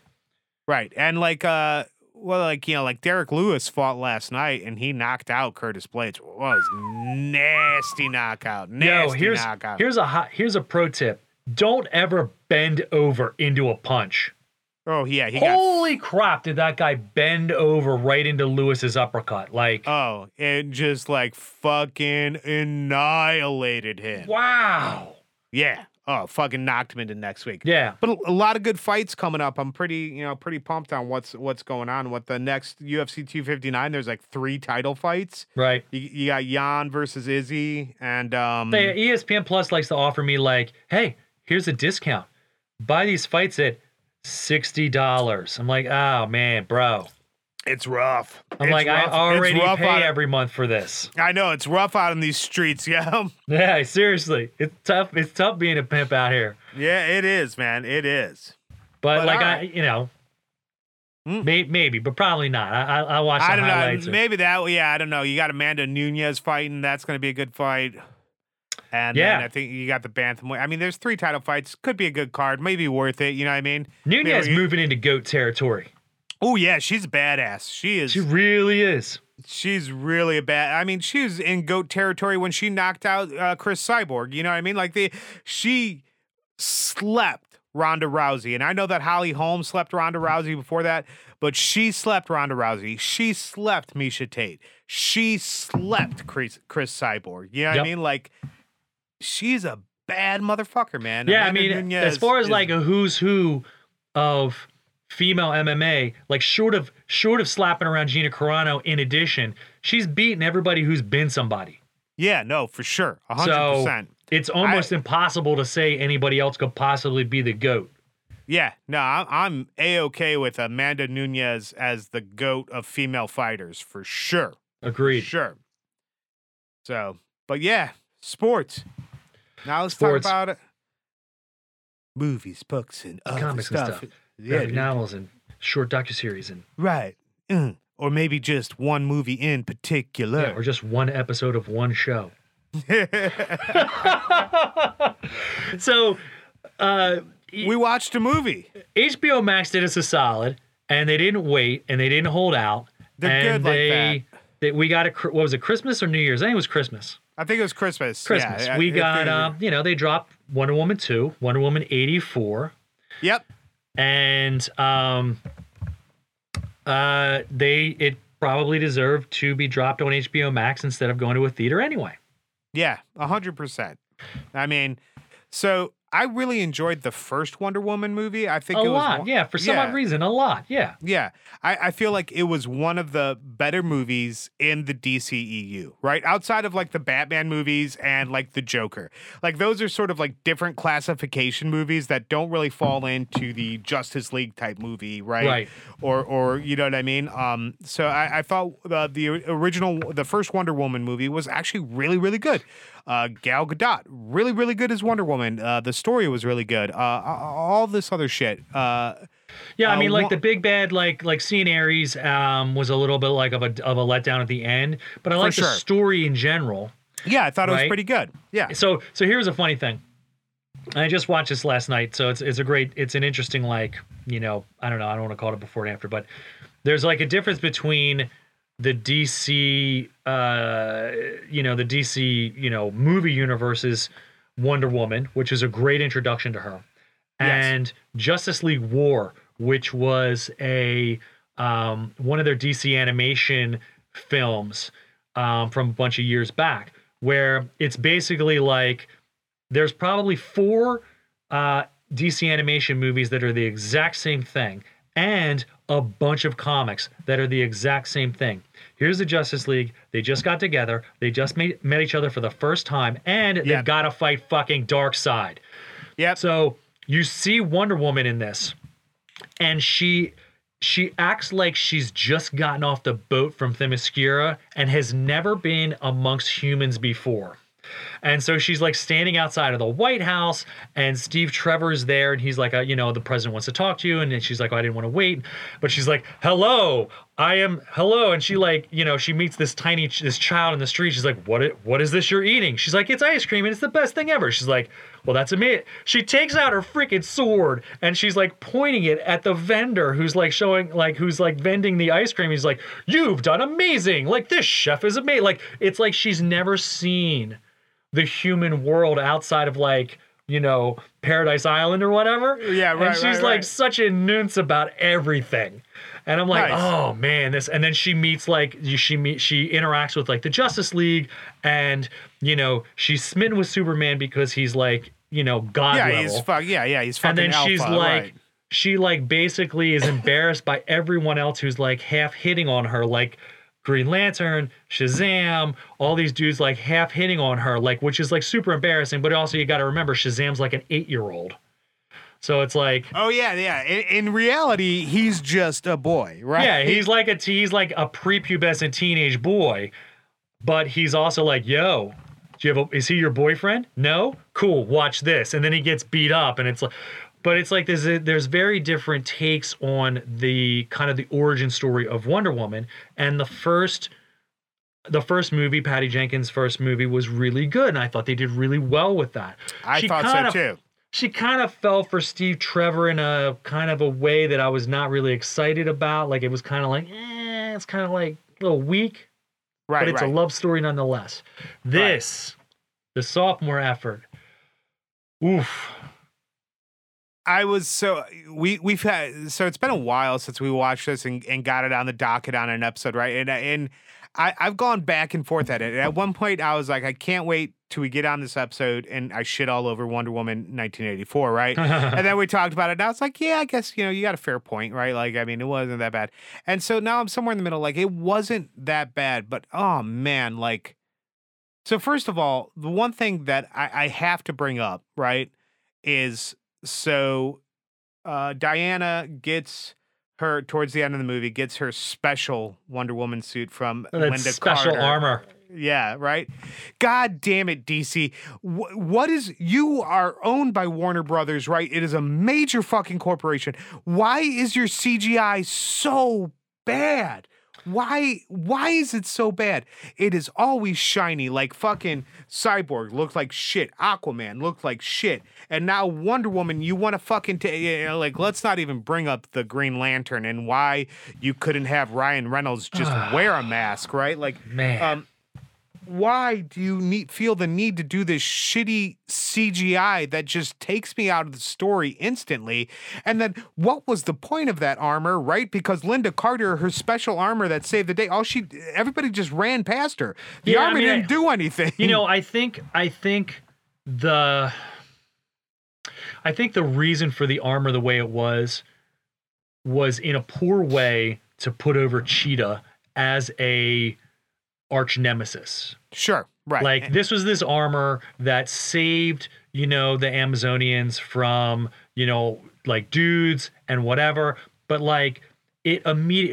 Right. And like like Derek Lewis fought last night and he knocked out Curtis Blaydes. Was nasty knockout. Yo, here's a pro tip. Don't ever bend over into a punch. Oh, yeah. Holy crap, did that guy bend over right into Lewis's uppercut. Like, oh, and just like fucking annihilated him. Wow. Yeah. Oh, fucking knocked him into next week. Yeah. But a lot of good fights coming up. I'm pretty pumped on what's going on with the next UFC 259. There's like 3 title fights. Right. You got Jan versus Izzy, and ESPN Plus likes to offer me like, hey, here's a discount. Buy these fights at $60. I'm like, oh man, bro. It's rough. I already pay every month for this. I know, it's rough out in these streets, yeah. Yeah, seriously. It's tough. It's tough being a pimp out here. Yeah, it is, man. It is. But like right. Maybe, but probably not. I watched the highlights. Know, maybe that, yeah, I don't know. You got Amanda Nunez fighting. That's going to be a good fight. And then I think you got the bantamweight. I mean, there's 3 title fights. Could be a good card. Maybe worth it, you know what I mean? Nunez moving into GOAT territory. Oh, yeah, she's a badass. She is. She really is. She's really a bad. I mean, she was in GOAT territory when she knocked out Chris Cyborg. You know what I mean? Like, she slept Ronda Rousey. And I know that Holly Holm slept Ronda Rousey before that, but she slept Ronda Rousey. She slept Miesha Tate. She slept Chris Cyborg. You know what I mean? Like, she's a bad motherfucker, man. Yeah, Amanda Nunez, as far as like a who's who of female MMA, like short of slapping around Gina Carano, in addition, she's beaten everybody who's been somebody. Yeah, no, for sure. 100%. It's almost impossible to say anybody else could possibly be the GOAT. Yeah, no, I'm A-okay with Amanda Nunez as the GOAT of female fighters, for sure. Agreed. For sure. So, but yeah, sports. Now let's talk about it. Movies, books, and other comics stuff. Yeah, novels and short docuseries and right, or maybe just one movie in particular, or just one episode of one show. So, we watched a movie. HBO Max did us a solid, and they didn't wait and they didn't hold out. They're good like that. We got what was it, Christmas or New Year's? I think it was Christmas. Christmas. Yeah, we got they dropped Wonder Woman 2, Wonder Woman 84. Yep. And it probably deserved to be dropped on HBO Max instead of going to a theater anyway. Yeah, 100%. I mean, so I really enjoyed the first Wonder Woman movie. I think it was, for some odd reason, a lot. Yeah. Yeah. I feel like it was one of the better movies in the DCEU, right? Outside of like the Batman movies and like the Joker. Like those are sort of like different classification movies that don't really fall into the Justice League type movie, right? Right. Or you know what I mean? So I thought the first Wonder Woman movie was actually really, really good. Gal Gadot, really, really good as Wonder Woman. The story was really good. All this other shit. Yeah, I mean, like the big bad, like seeing Ares was a little bit like of a letdown at the end, but I like the story in general. Yeah, I thought it was pretty good. Yeah. So here's a funny thing. I just watched this last night, so it's an interesting, like, you know, I don't know, I don't want to call it before and after, but there's like a difference between the DC, movie universe's Wonder Woman, which is a great introduction to her, and Justice League War, which was a one of their DC animation films from a bunch of years back, where it's basically like there's probably four DC animation movies that are the exact same thing, and a bunch of comics that are the exact same thing. Here's the Justice League. They just got together. They just met each other for the first time, and they've got to fight fucking Darkseid. Yeah. So you see Wonder Woman in this, and she acts like she's just gotten off the boat from Themyscira and has never been amongst humans before. And so she's like standing outside of the White House, and Steve Trevor's there, and he's like, the president wants to talk to you. And then she's like, oh, I didn't want to wait. But she's like, hello. And she like, she meets this child in the street. She's like, what is this you're eating? She's like, it's ice cream and it's the best thing ever. She's like, well, that's amazing. She takes out her freaking sword and she's like pointing it at the vendor who's vending the ice cream. He's like, you've done amazing. Like, this chef is amazing. Like, it's like she's never seen the human world outside of Paradise Island or whatever. Yeah, right. And she's such a nunce about everything. And I'm like, oh man, this. And then she meets she interacts with like the Justice League, and she's smitten with Superman because he's like, God level. He's fucking alpha. And then she's she like basically is embarrassed by everyone else who's like half hitting on her, like Green Lantern, Shazam, all these dudes like half hitting on her, like, which is like super embarrassing. But also you got to remember Shazam's like an 8-year-old. So it's like, oh yeah, yeah. In reality, he's just a boy, right? Yeah, he's like a prepubescent teenage boy, but he's also like, yo, is he your boyfriend? No, cool, watch this, and then he gets beat up, and it's like. But it's like there's very different takes on the kind of the origin story of Wonder Woman. And the first movie, Patty Jenkins' first movie, was really good. And I thought they did really well with that. I thought so too. She kind of fell for Steve Trevor in a kind of a way that I was not really excited about. Like, it was kind of like, it's kind of like a little weak. Right, but it's a love story nonetheless. The sophomore effort. Oof. We've had it's been a while since we watched this and got it on the docket on an episode, right? And I've gone back and forth at it. And at one point I was like, I can't wait till we get on this episode and I shit all over Wonder Woman 1984, right? And then we talked about it. Now it's like, yeah, I guess, you got a fair point, right? Like, I mean, it wasn't that bad. And so now I'm somewhere in the middle, like, it wasn't that bad, but oh man, like, so first of all, the one thing that I have to bring up, right, is So Diana gets her, towards the end of the movie, gets her special Wonder Woman suit from Linda Carter. Special armor. Yeah, right? God damn it, DC. You are owned by Warner Brothers, right? It is a major fucking corporation. Why is your CGI so bad? Why is it so bad? It is always shiny, like fucking Cyborg looked like shit. Aquaman looked like shit. And now Wonder Woman, you want to fucking let's not even bring up the Green Lantern and why you couldn't have Ryan Reynolds just wear a mask, right? Like, man. why do you feel the need to do this shitty CGI that just takes me out of the story instantly? And then what was the point of that armor, right? Because Linda Carter, her special armor that saved the day, everybody just ran past her. The armor didn't do anything. You know, I think the reason for the armor the way it was in a poor way to put over Cheetah as a arch nemesis. Sure. Right. Like this was this armor that saved, you know, the Amazonians from, you know, like dudes and whatever, but like it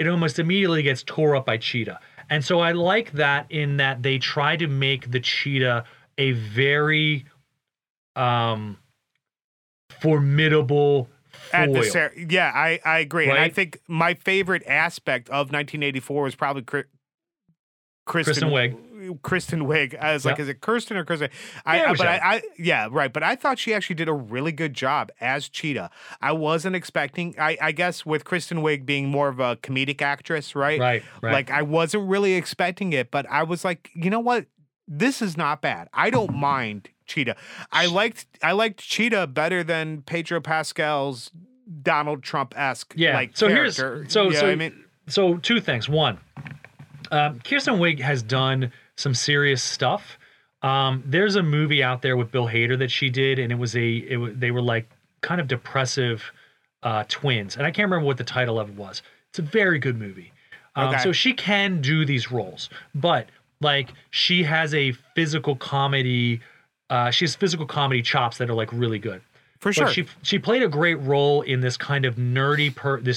almost immediately gets tore up by Cheetah. And so I like that in that they try to make the Cheetah a very formidable foil. Yeah, I agree. Right? And I think my favorite aspect of 1984 was probably Kristen Wiig. Kristen Wiig. I was like, is it Kirsten or Kristen? But I thought she actually did a really good job as Cheetah. I wasn't expecting, I guess with Kristen Wiig being more of a comedic actress, right? Right. Like I wasn't really expecting it, but I was like, you know what? This is not bad. I don't mind Cheetah. I liked Cheetah better than Pedro Pascal's Donald Trump-esque character. So two things. One, Kirsten Wiig has done some serious stuff. There's a movie out there with Bill Hader that she did, and they were like kind of depressive twins, and I can't remember what the title of it was. It's a very good movie. So she can do these roles, but like she has physical comedy chops that are like really good. For sure, but she played a great role in this kind of this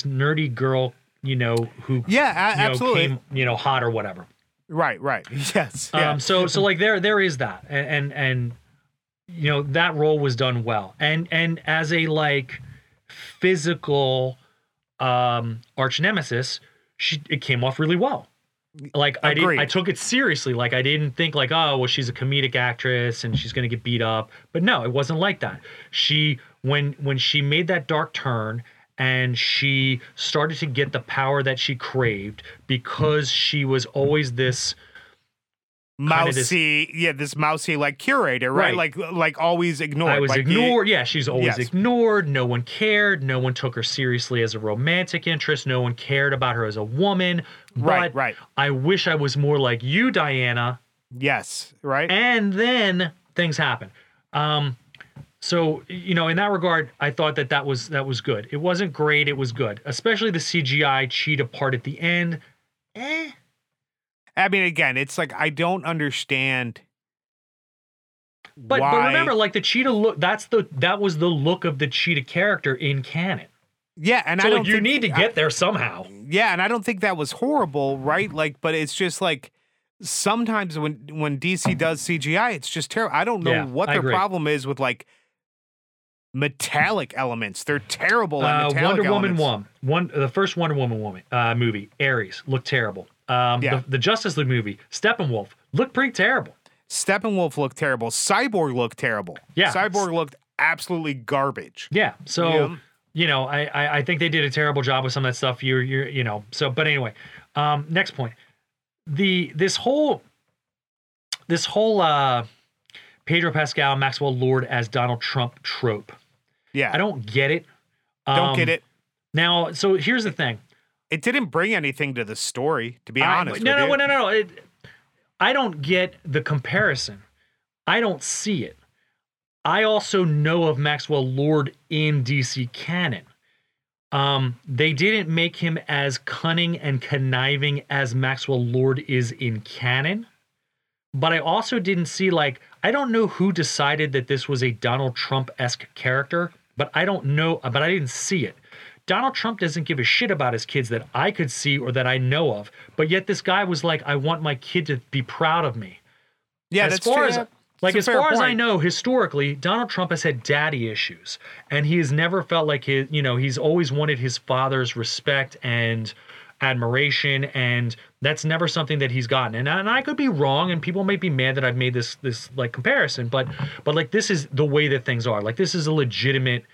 nerdy girl. You know, who absolutely came, you know, hot or whatever. Right. Yes. Yeah. So like there is that. And you know, that role was done well. And as a like physical arch nemesis, it came off really well. Like I took it seriously. Like I didn't think like, oh well, she's a comedic actress and she's gonna get beat up. But no, it wasn't like that. She when she made that dark turn and she started to get the power that she craved because she was always this mousy, like curator, right? Like always ignored. I was ignored. She's always ignored. No one cared. No one took her seriously as a romantic interest. No one cared about her as a woman. But right. I wish I was more like you, Diana. Yes, right. And then things happen. So, you know, in that regard, I thought that was good. It wasn't great. It was good, especially the CGI Cheetah part at the end. I mean, again, it's like I don't understand. But remember, like the Cheetah look. That was the look of the Cheetah character in canon. Yeah, and so, I like, don't. You need to get there somehow. Yeah, and I don't think that was horrible, right? Like, but it's just like. Sometimes when DC does CGI, it's just terrible. I don't know what their problem is with like metallic elements. They're terrible at metallic elements. The first Wonder Woman movie, Ares, looked terrible. The Justice League movie, Steppenwolf, looked pretty terrible. Steppenwolf looked terrible. Cyborg looked terrible. Yeah. Cyborg looked absolutely garbage. Yeah. So, you know, I think they did a terrible job with some of that stuff. You know, so, but anyway, next point. This whole Pedro Pascal, Maxwell Lord as Donald Trump trope. Yeah. I don't get it. Don't get it. Now, so here's the thing. It didn't bring anything to the story, to be honest. No. I don't get the comparison. I don't see it. I also know of Maxwell Lord in DC canon. They didn't make him as cunning and conniving as Maxwell Lord is in canon, but I also didn't see, like, I don't know who decided that this was a Donald Trump-esque character, but I didn't see it. Donald Trump doesn't give a shit about his kids that I could see or that I know of, but yet this guy was like, I want my kid to be proud of me. Yeah, as that's far true. As far as I know, historically, Donald Trump has had daddy issues, and he has never felt like he's always wanted his father's respect and admiration, and that's never something that he's gotten. And I could be wrong, and people might be mad that I've made this like comparison, but like this is the way that things are. Like this is a legitimate,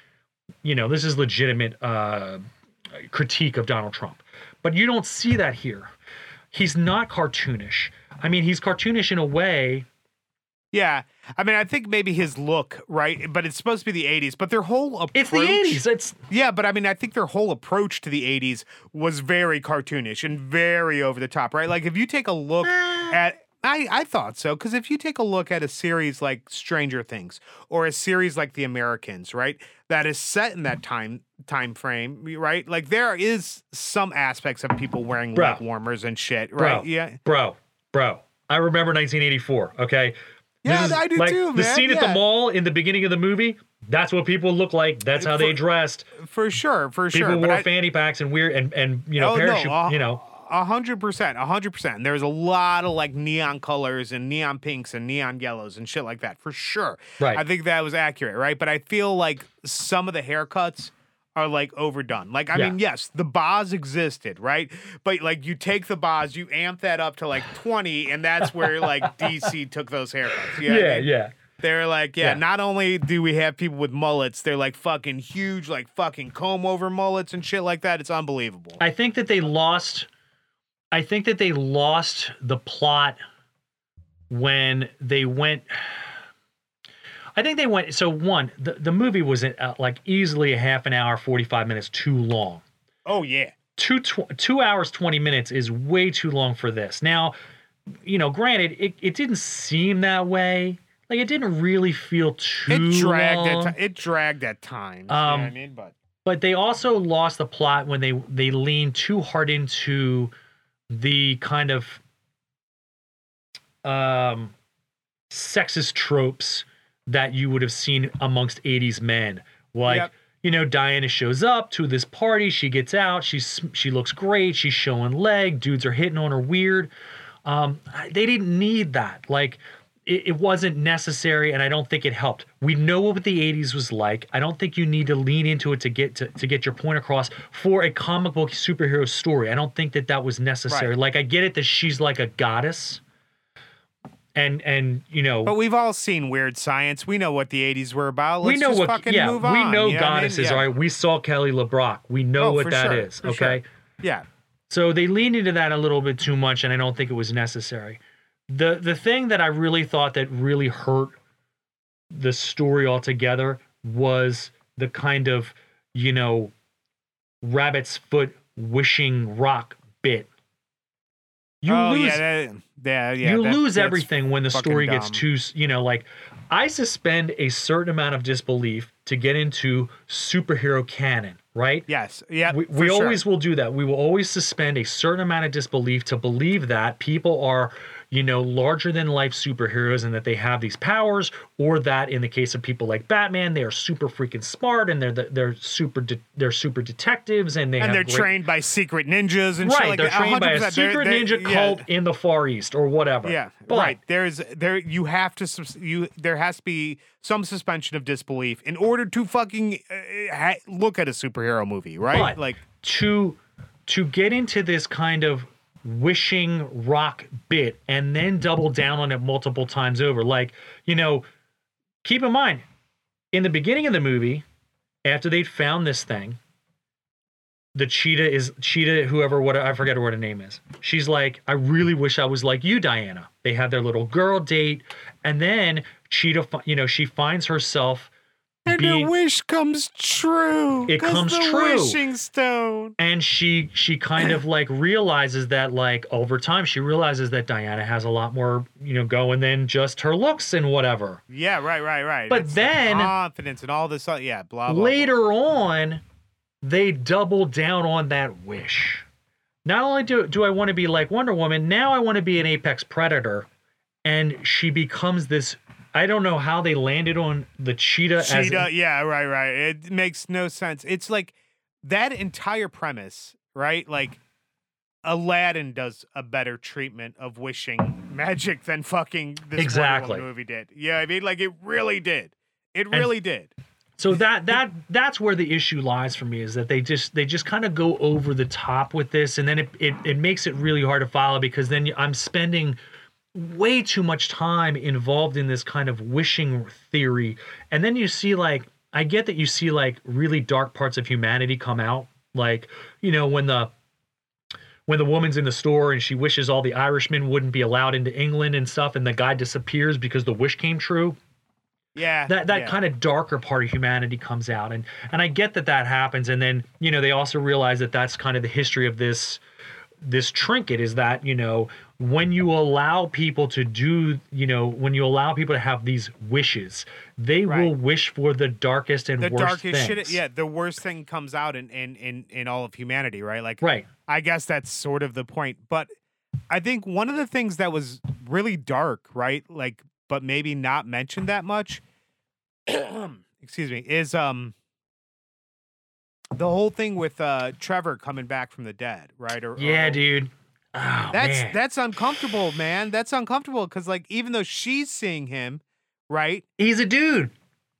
legitimate critique of Donald Trump, but you don't see that here. he's not cartoonish. I mean, he's cartoonish in a way. Yeah. I mean, I think maybe his look, right? But it's supposed to be the 80s, but their whole approach... It's the 80s. Yeah, but I mean, I think their whole approach to the 80s was very cartoonish and very over the top, right? Like, if you take a look at... I thought so, because if you take a look at a series like Stranger Things or a series like The Americans, right, that is set in that time frame, right? Like, there is some aspects of people wearing leg warmers and shit, right? Bro, I remember 1984, okay? Yeah, I do too, man. The scene at the mall in the beginning of the movie, that's what people look like. That's how they dressed. For sure, for sure. People wore fanny packs and weird, and you know, parachute, you know. 100%. And there's a lot of like neon colors and neon pinks and neon yellows and shit like that, for sure. Right. I think that was accurate, right? But I feel like some of the haircuts are like overdone. Like, I mean, yes, the Boz existed, right? But like, you take the Boz, you amp that up to like 20, and that's where like DC took those haircuts. You know what I mean? They're like, not only do we have people with mullets, they're like fucking huge, like fucking comb over mullets and shit like that. It's unbelievable. I think that they lost the plot when they went. I think they went. So one, the movie was like easily a half an hour, 45 minutes too long. Oh yeah, 2 hours 20 minutes is way too long for this. Now, you know, granted, it didn't seem that way. Like, it didn't really feel too. It dragged at times. You know what I mean, but they also lost the plot when they leaned too hard into the kind of sexist tropes that you would have seen amongst 80s men. Like, you know, Diana shows up to this party, she gets out, she looks great, she's showing leg, dudes are hitting on her weird. They didn't need that. Like, it wasn't necessary, and I don't think it helped. We know what the 80s was like. I don't think you need to lean into it to get your point across for a comic book superhero story. I don't think that was necessary. Right. Like, I get it that she's like a goddess. And you know, but we've all seen Weird Science. We know what the 80s were about. Let's move on. We know goddesses, all right? We saw Kelly LeBrock. We know what that is, okay? Sure. Yeah. So they leaned into that a little bit too much, and I don't think it was necessary. The thing that I really thought that really hurt the story altogether was the kind of, you know, rabbit's foot wishing rock bit. You lose everything when the story gets too, you know, like, I suspend a certain amount of disbelief to get into superhero canon, right? Yes. Yeah. We always will do that. We will always suspend a certain amount of disbelief to believe that people are, you know, larger than life superheroes and that they have these powers, or that in the case of people like Batman, they are super freaking smart and they're super detectives and they're trained by secret ninjas and shit like that. Right, they're trained by a secret ninja cult in the Far East or whatever. Yeah, but, right. There has to be some suspension of disbelief in order to fucking look at a superhero movie, right? But like to get into this kind of wishing rock bit and then double down on it multiple times over. Like, you know, keep in mind, in the beginning of the movie, after they'd found this thing, the cheetah, I forget what her name is. She's like, I really wish I was like you, Diana. They had their little girl date. And then Cheetah, you know, she finds herself and the wish comes true. It comes true. Wishing stone. And she kind of like realizes that, like, over time she realizes that Diana has a lot more, you know, going than just her looks and whatever. Yeah, right. But it's then confidence and all this, Later on, they double down on that wish. Not only do I want to be like Wonder Woman, now I want to be an apex predator, and she becomes this. I don't know how they landed on the cheetah. Right. It makes no sense. It's like that entire premise, right? Like, Aladdin does a better treatment of wishing magic than fucking this Wonder Woman movie did. Yeah, I mean, like, it really did. So that's where the issue lies for me, is that they just kind of go over the top with this, and then it makes it really hard to follow, because then I'm spending way too much time involved in this kind of wishing theory. And then you see, like, I get that you see, like, really dark parts of humanity come out. Like, you know, when the when the woman's in the store and she wishes all the Irishmen wouldn't be allowed into England and stuff, and the guy disappears because the wish came true. Yeah. That kind of darker part of humanity comes out. And I get that that happens. And then, you know, they also realize that that's kind of the history of this trinket, is that, you know, when you allow people to do, you know, when you allow people to have these wishes, they will wish for the darkest and worst things. Yeah. The worst thing comes out in all of humanity. Right. Like, I guess that's sort of the point, but I think one of the things that was really dark, right? Like, but maybe not mentioned that much, excuse me, is the whole thing with Trevor coming back from the dead, right? Dude. Oh, that's uncomfortable, man. That's uncomfortable because, like, even though she's seeing him, right? He's a dude.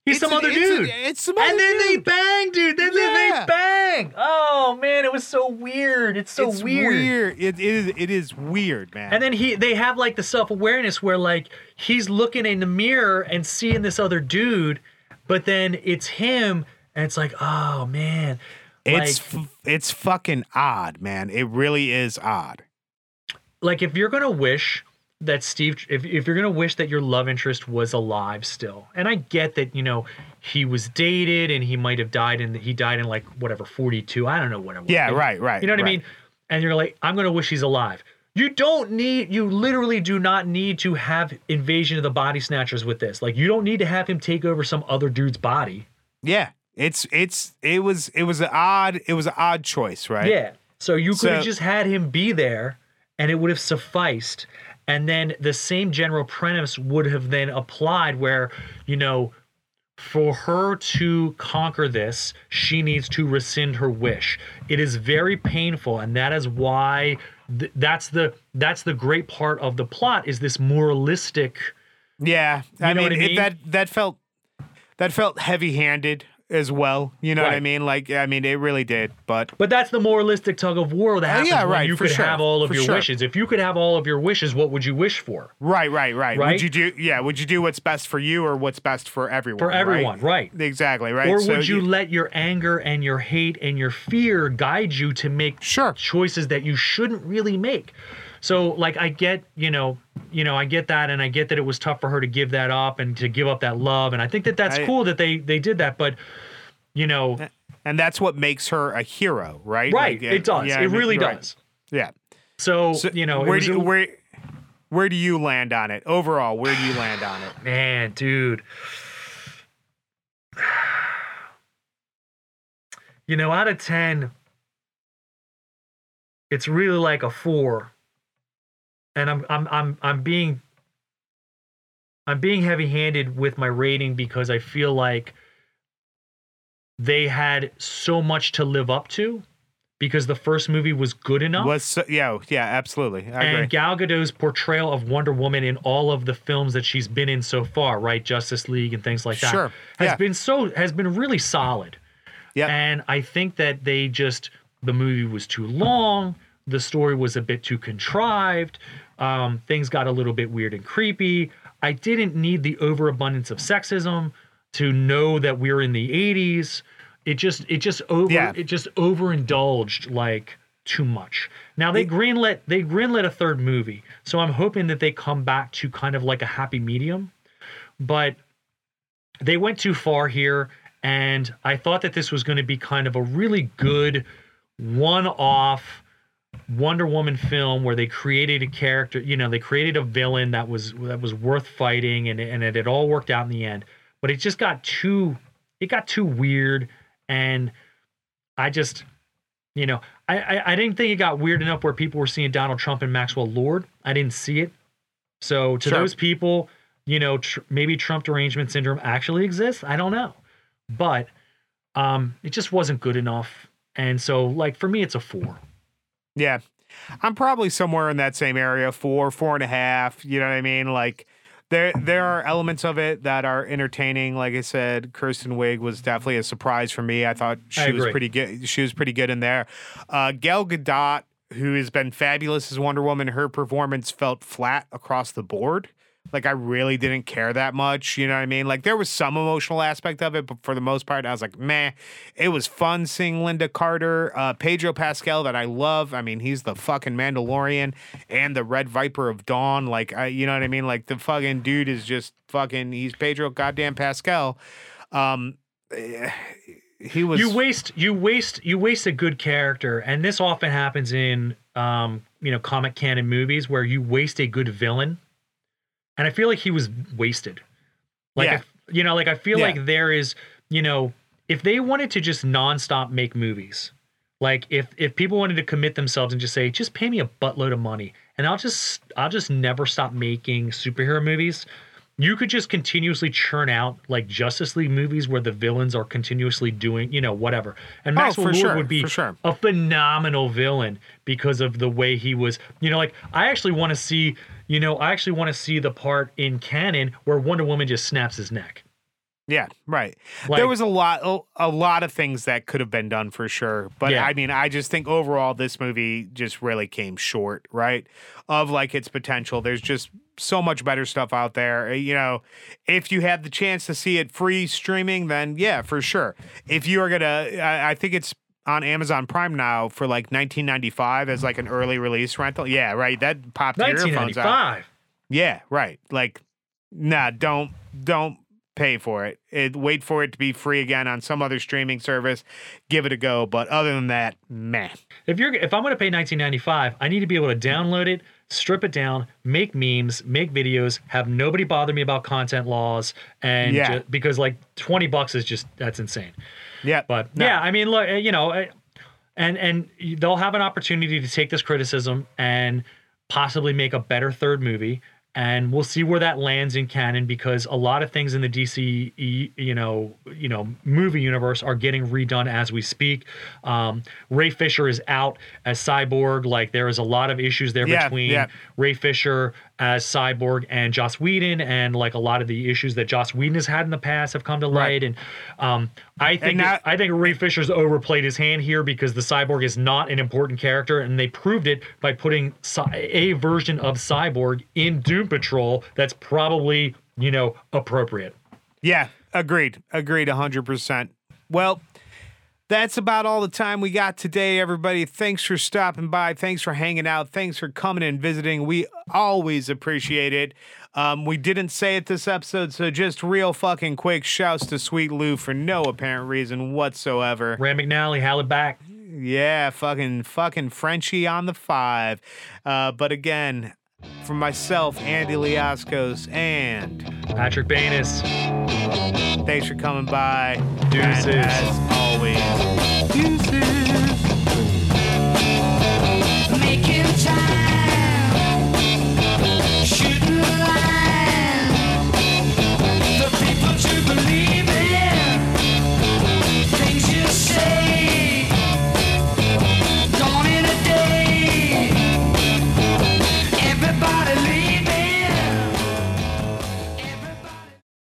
He's some other dude. It's some other dude. And then they bang, dude. Then they bang. Oh, man. It was so weird. It's so weird. It is weird, man. And then they have, like, the self-awareness where, like, he's looking in the mirror and seeing this other dude, but then it's him, and it's like, oh, man. Like, it's fucking odd, man. It really is odd. Like, if you're going to wish... if you're going to wish that your love interest was alive still. And I get that, you know, he was dated and he might have died he died in like whatever, 42. I don't know what it was. Yeah, right. You know what I mean? And you're like, I'm going to wish he's alive. You literally do not need to have Invasion of the Body Snatchers with this. Like, you don't need to have him take over some other dude's body. Yeah. It was an odd choice, right? Yeah. So you could have just had him be there and it would have sufficed. And then the same general premise would have then applied where, you know, for her to conquer this, she needs to rescind her wish. It is very painful, and that is why that's the great part of the plot is this moralistic. Yeah, I mean? That felt heavy-handed as well. You know what I mean? Like, I mean, it really did. But that's the moralistic tug of war that happens when you could have all of your wishes. If you could have all of your wishes, what would you wish for? Right. Would you do what's best for you or what's best for everyone? For everyone, right. Exactly, right. Or would you let your anger and your hate and your fear guide you to make choices that you shouldn't really make? So, like, I get, you know, I get that, and I get that it was tough for her to give that up and to give up that love, and I think that that's cool that they did that, but, you know. And that's what makes her a hero, right? Right, like, it does. Yeah, it really does. Right. Yeah. So, you know. Where do you land on it? Overall, where do you land on it? Man, dude. You know, out of 10, it's really like a 4. And I'm being heavy-handed with my rating because I feel like they had so much to live up to because the first movie was good enough. Yeah, absolutely. I agree. Gal Gadot's portrayal of Wonder Woman in all of the films that she's been in so far, right? Justice League and things like that has been really solid. Yeah. And I think that the movie was too long. The story was a bit too contrived. Things got a little bit weird and creepy. I didn't need the overabundance of sexism to know that we're in the 80s. It just overindulged like too much. Now they greenlit a third movie, so I'm hoping that they come back to kind of like a happy medium. But they went too far here, and I thought that this was going to be kind of a really good one-off Wonder Woman film where they created a character, you know, they created a villain that was worth fighting, and it all worked out in the end. But it just got too weird, and I just, you know, I didn't think it got weird enough where people were seeing Donald Trump and Maxwell Lord. I didn't see it. So to those people, you know, maybe Trump derangement syndrome actually exists. I don't know. But it just wasn't good enough. And so, like, for me, it's a 4. Yeah, I'm probably somewhere in that same area, 4, 4.5. You know what I mean? Like, there are elements of it that are entertaining. Like I said, Kristen Wiig was definitely a surprise for me. I thought she was pretty good. She was pretty good in there. Gal Gadot, who has been fabulous as Wonder Woman, her performance felt flat across the board. Like, I really didn't care that much. You know what I mean? Like, there was some emotional aspect of it, but for the most part, I was like, meh. It was fun seeing Linda Carter, Pedro Pascal, that I love. I mean, he's the fucking Mandalorian and the Red Viper of Dawn. Like, you know what I mean? Like, the fucking dude is just fucking, he's Pedro goddamn Pascal. He was. You waste a good character, and this often happens in, comic canon movies where you waste a good villain. And I feel like he was wasted. Like, yeah. I feel like there is, if they wanted to just nonstop make movies, like if people wanted to commit themselves and just say, just pay me a buttload of money and I'll just never stop making superhero movies. You could just continuously churn out like Justice League movies where the villains are continuously doing, whatever. And Maxwell Lord would be a phenomenal villain because of the way he was, I actually want to see, the part in canon where Wonder Woman just snaps his neck. Yeah, right. Like, there was a lot of things that could have been done for sure. But yeah. I mean, I just think overall this movie just really came short, right, of like its potential. There's just so much better stuff out there. If you have the chance to see it free streaming, then yeah, for sure. If you are going to, I think it's on Amazon Prime now for like $19.95 as like an early release rental. Yeah, right. That popped your earphones out. Yeah, right. Like, nah, don't. Pay for it. Wait for it to be free again on some other streaming service. Give it a go. But other than that, meh. If I'm going to pay $19.95, I need to be able to download it, strip it down, make memes, make videos, have nobody bother me about content laws, and because like $20 is just, that's insane. Yeah, but no. Yeah, I mean, look, and they'll have an opportunity to take this criticism and possibly make a better third movie. And we'll see where that lands in canon, because a lot of things in the DC, movie universe are getting redone as we speak. Ray Fisher is out as Cyborg. Like, there is a lot of issues there between Ray Fisher as Cyborg and Joss Whedon, and like a lot of the issues that Joss Whedon has had in the past have come to light. Right. And I think Ray Fisher's overplayed his hand here, because the Cyborg is not an important character, and they proved it by putting a version of Cyborg in Doom Patrol that's probably, appropriate. Yeah, agreed 100%. Well, that's about all the time we got today, everybody. Thanks for stopping by. Thanks for hanging out. Thanks for coming and visiting. We always appreciate it. We didn't say it this episode, so just real fucking quick, shouts to Sweet Lou for no apparent reason whatsoever. Rand McNally, holla back. Yeah, fucking Frenchie on the 5. But again, from myself, Andy Liaskos, and Patrick Bannis, thanks for coming by. Deuces.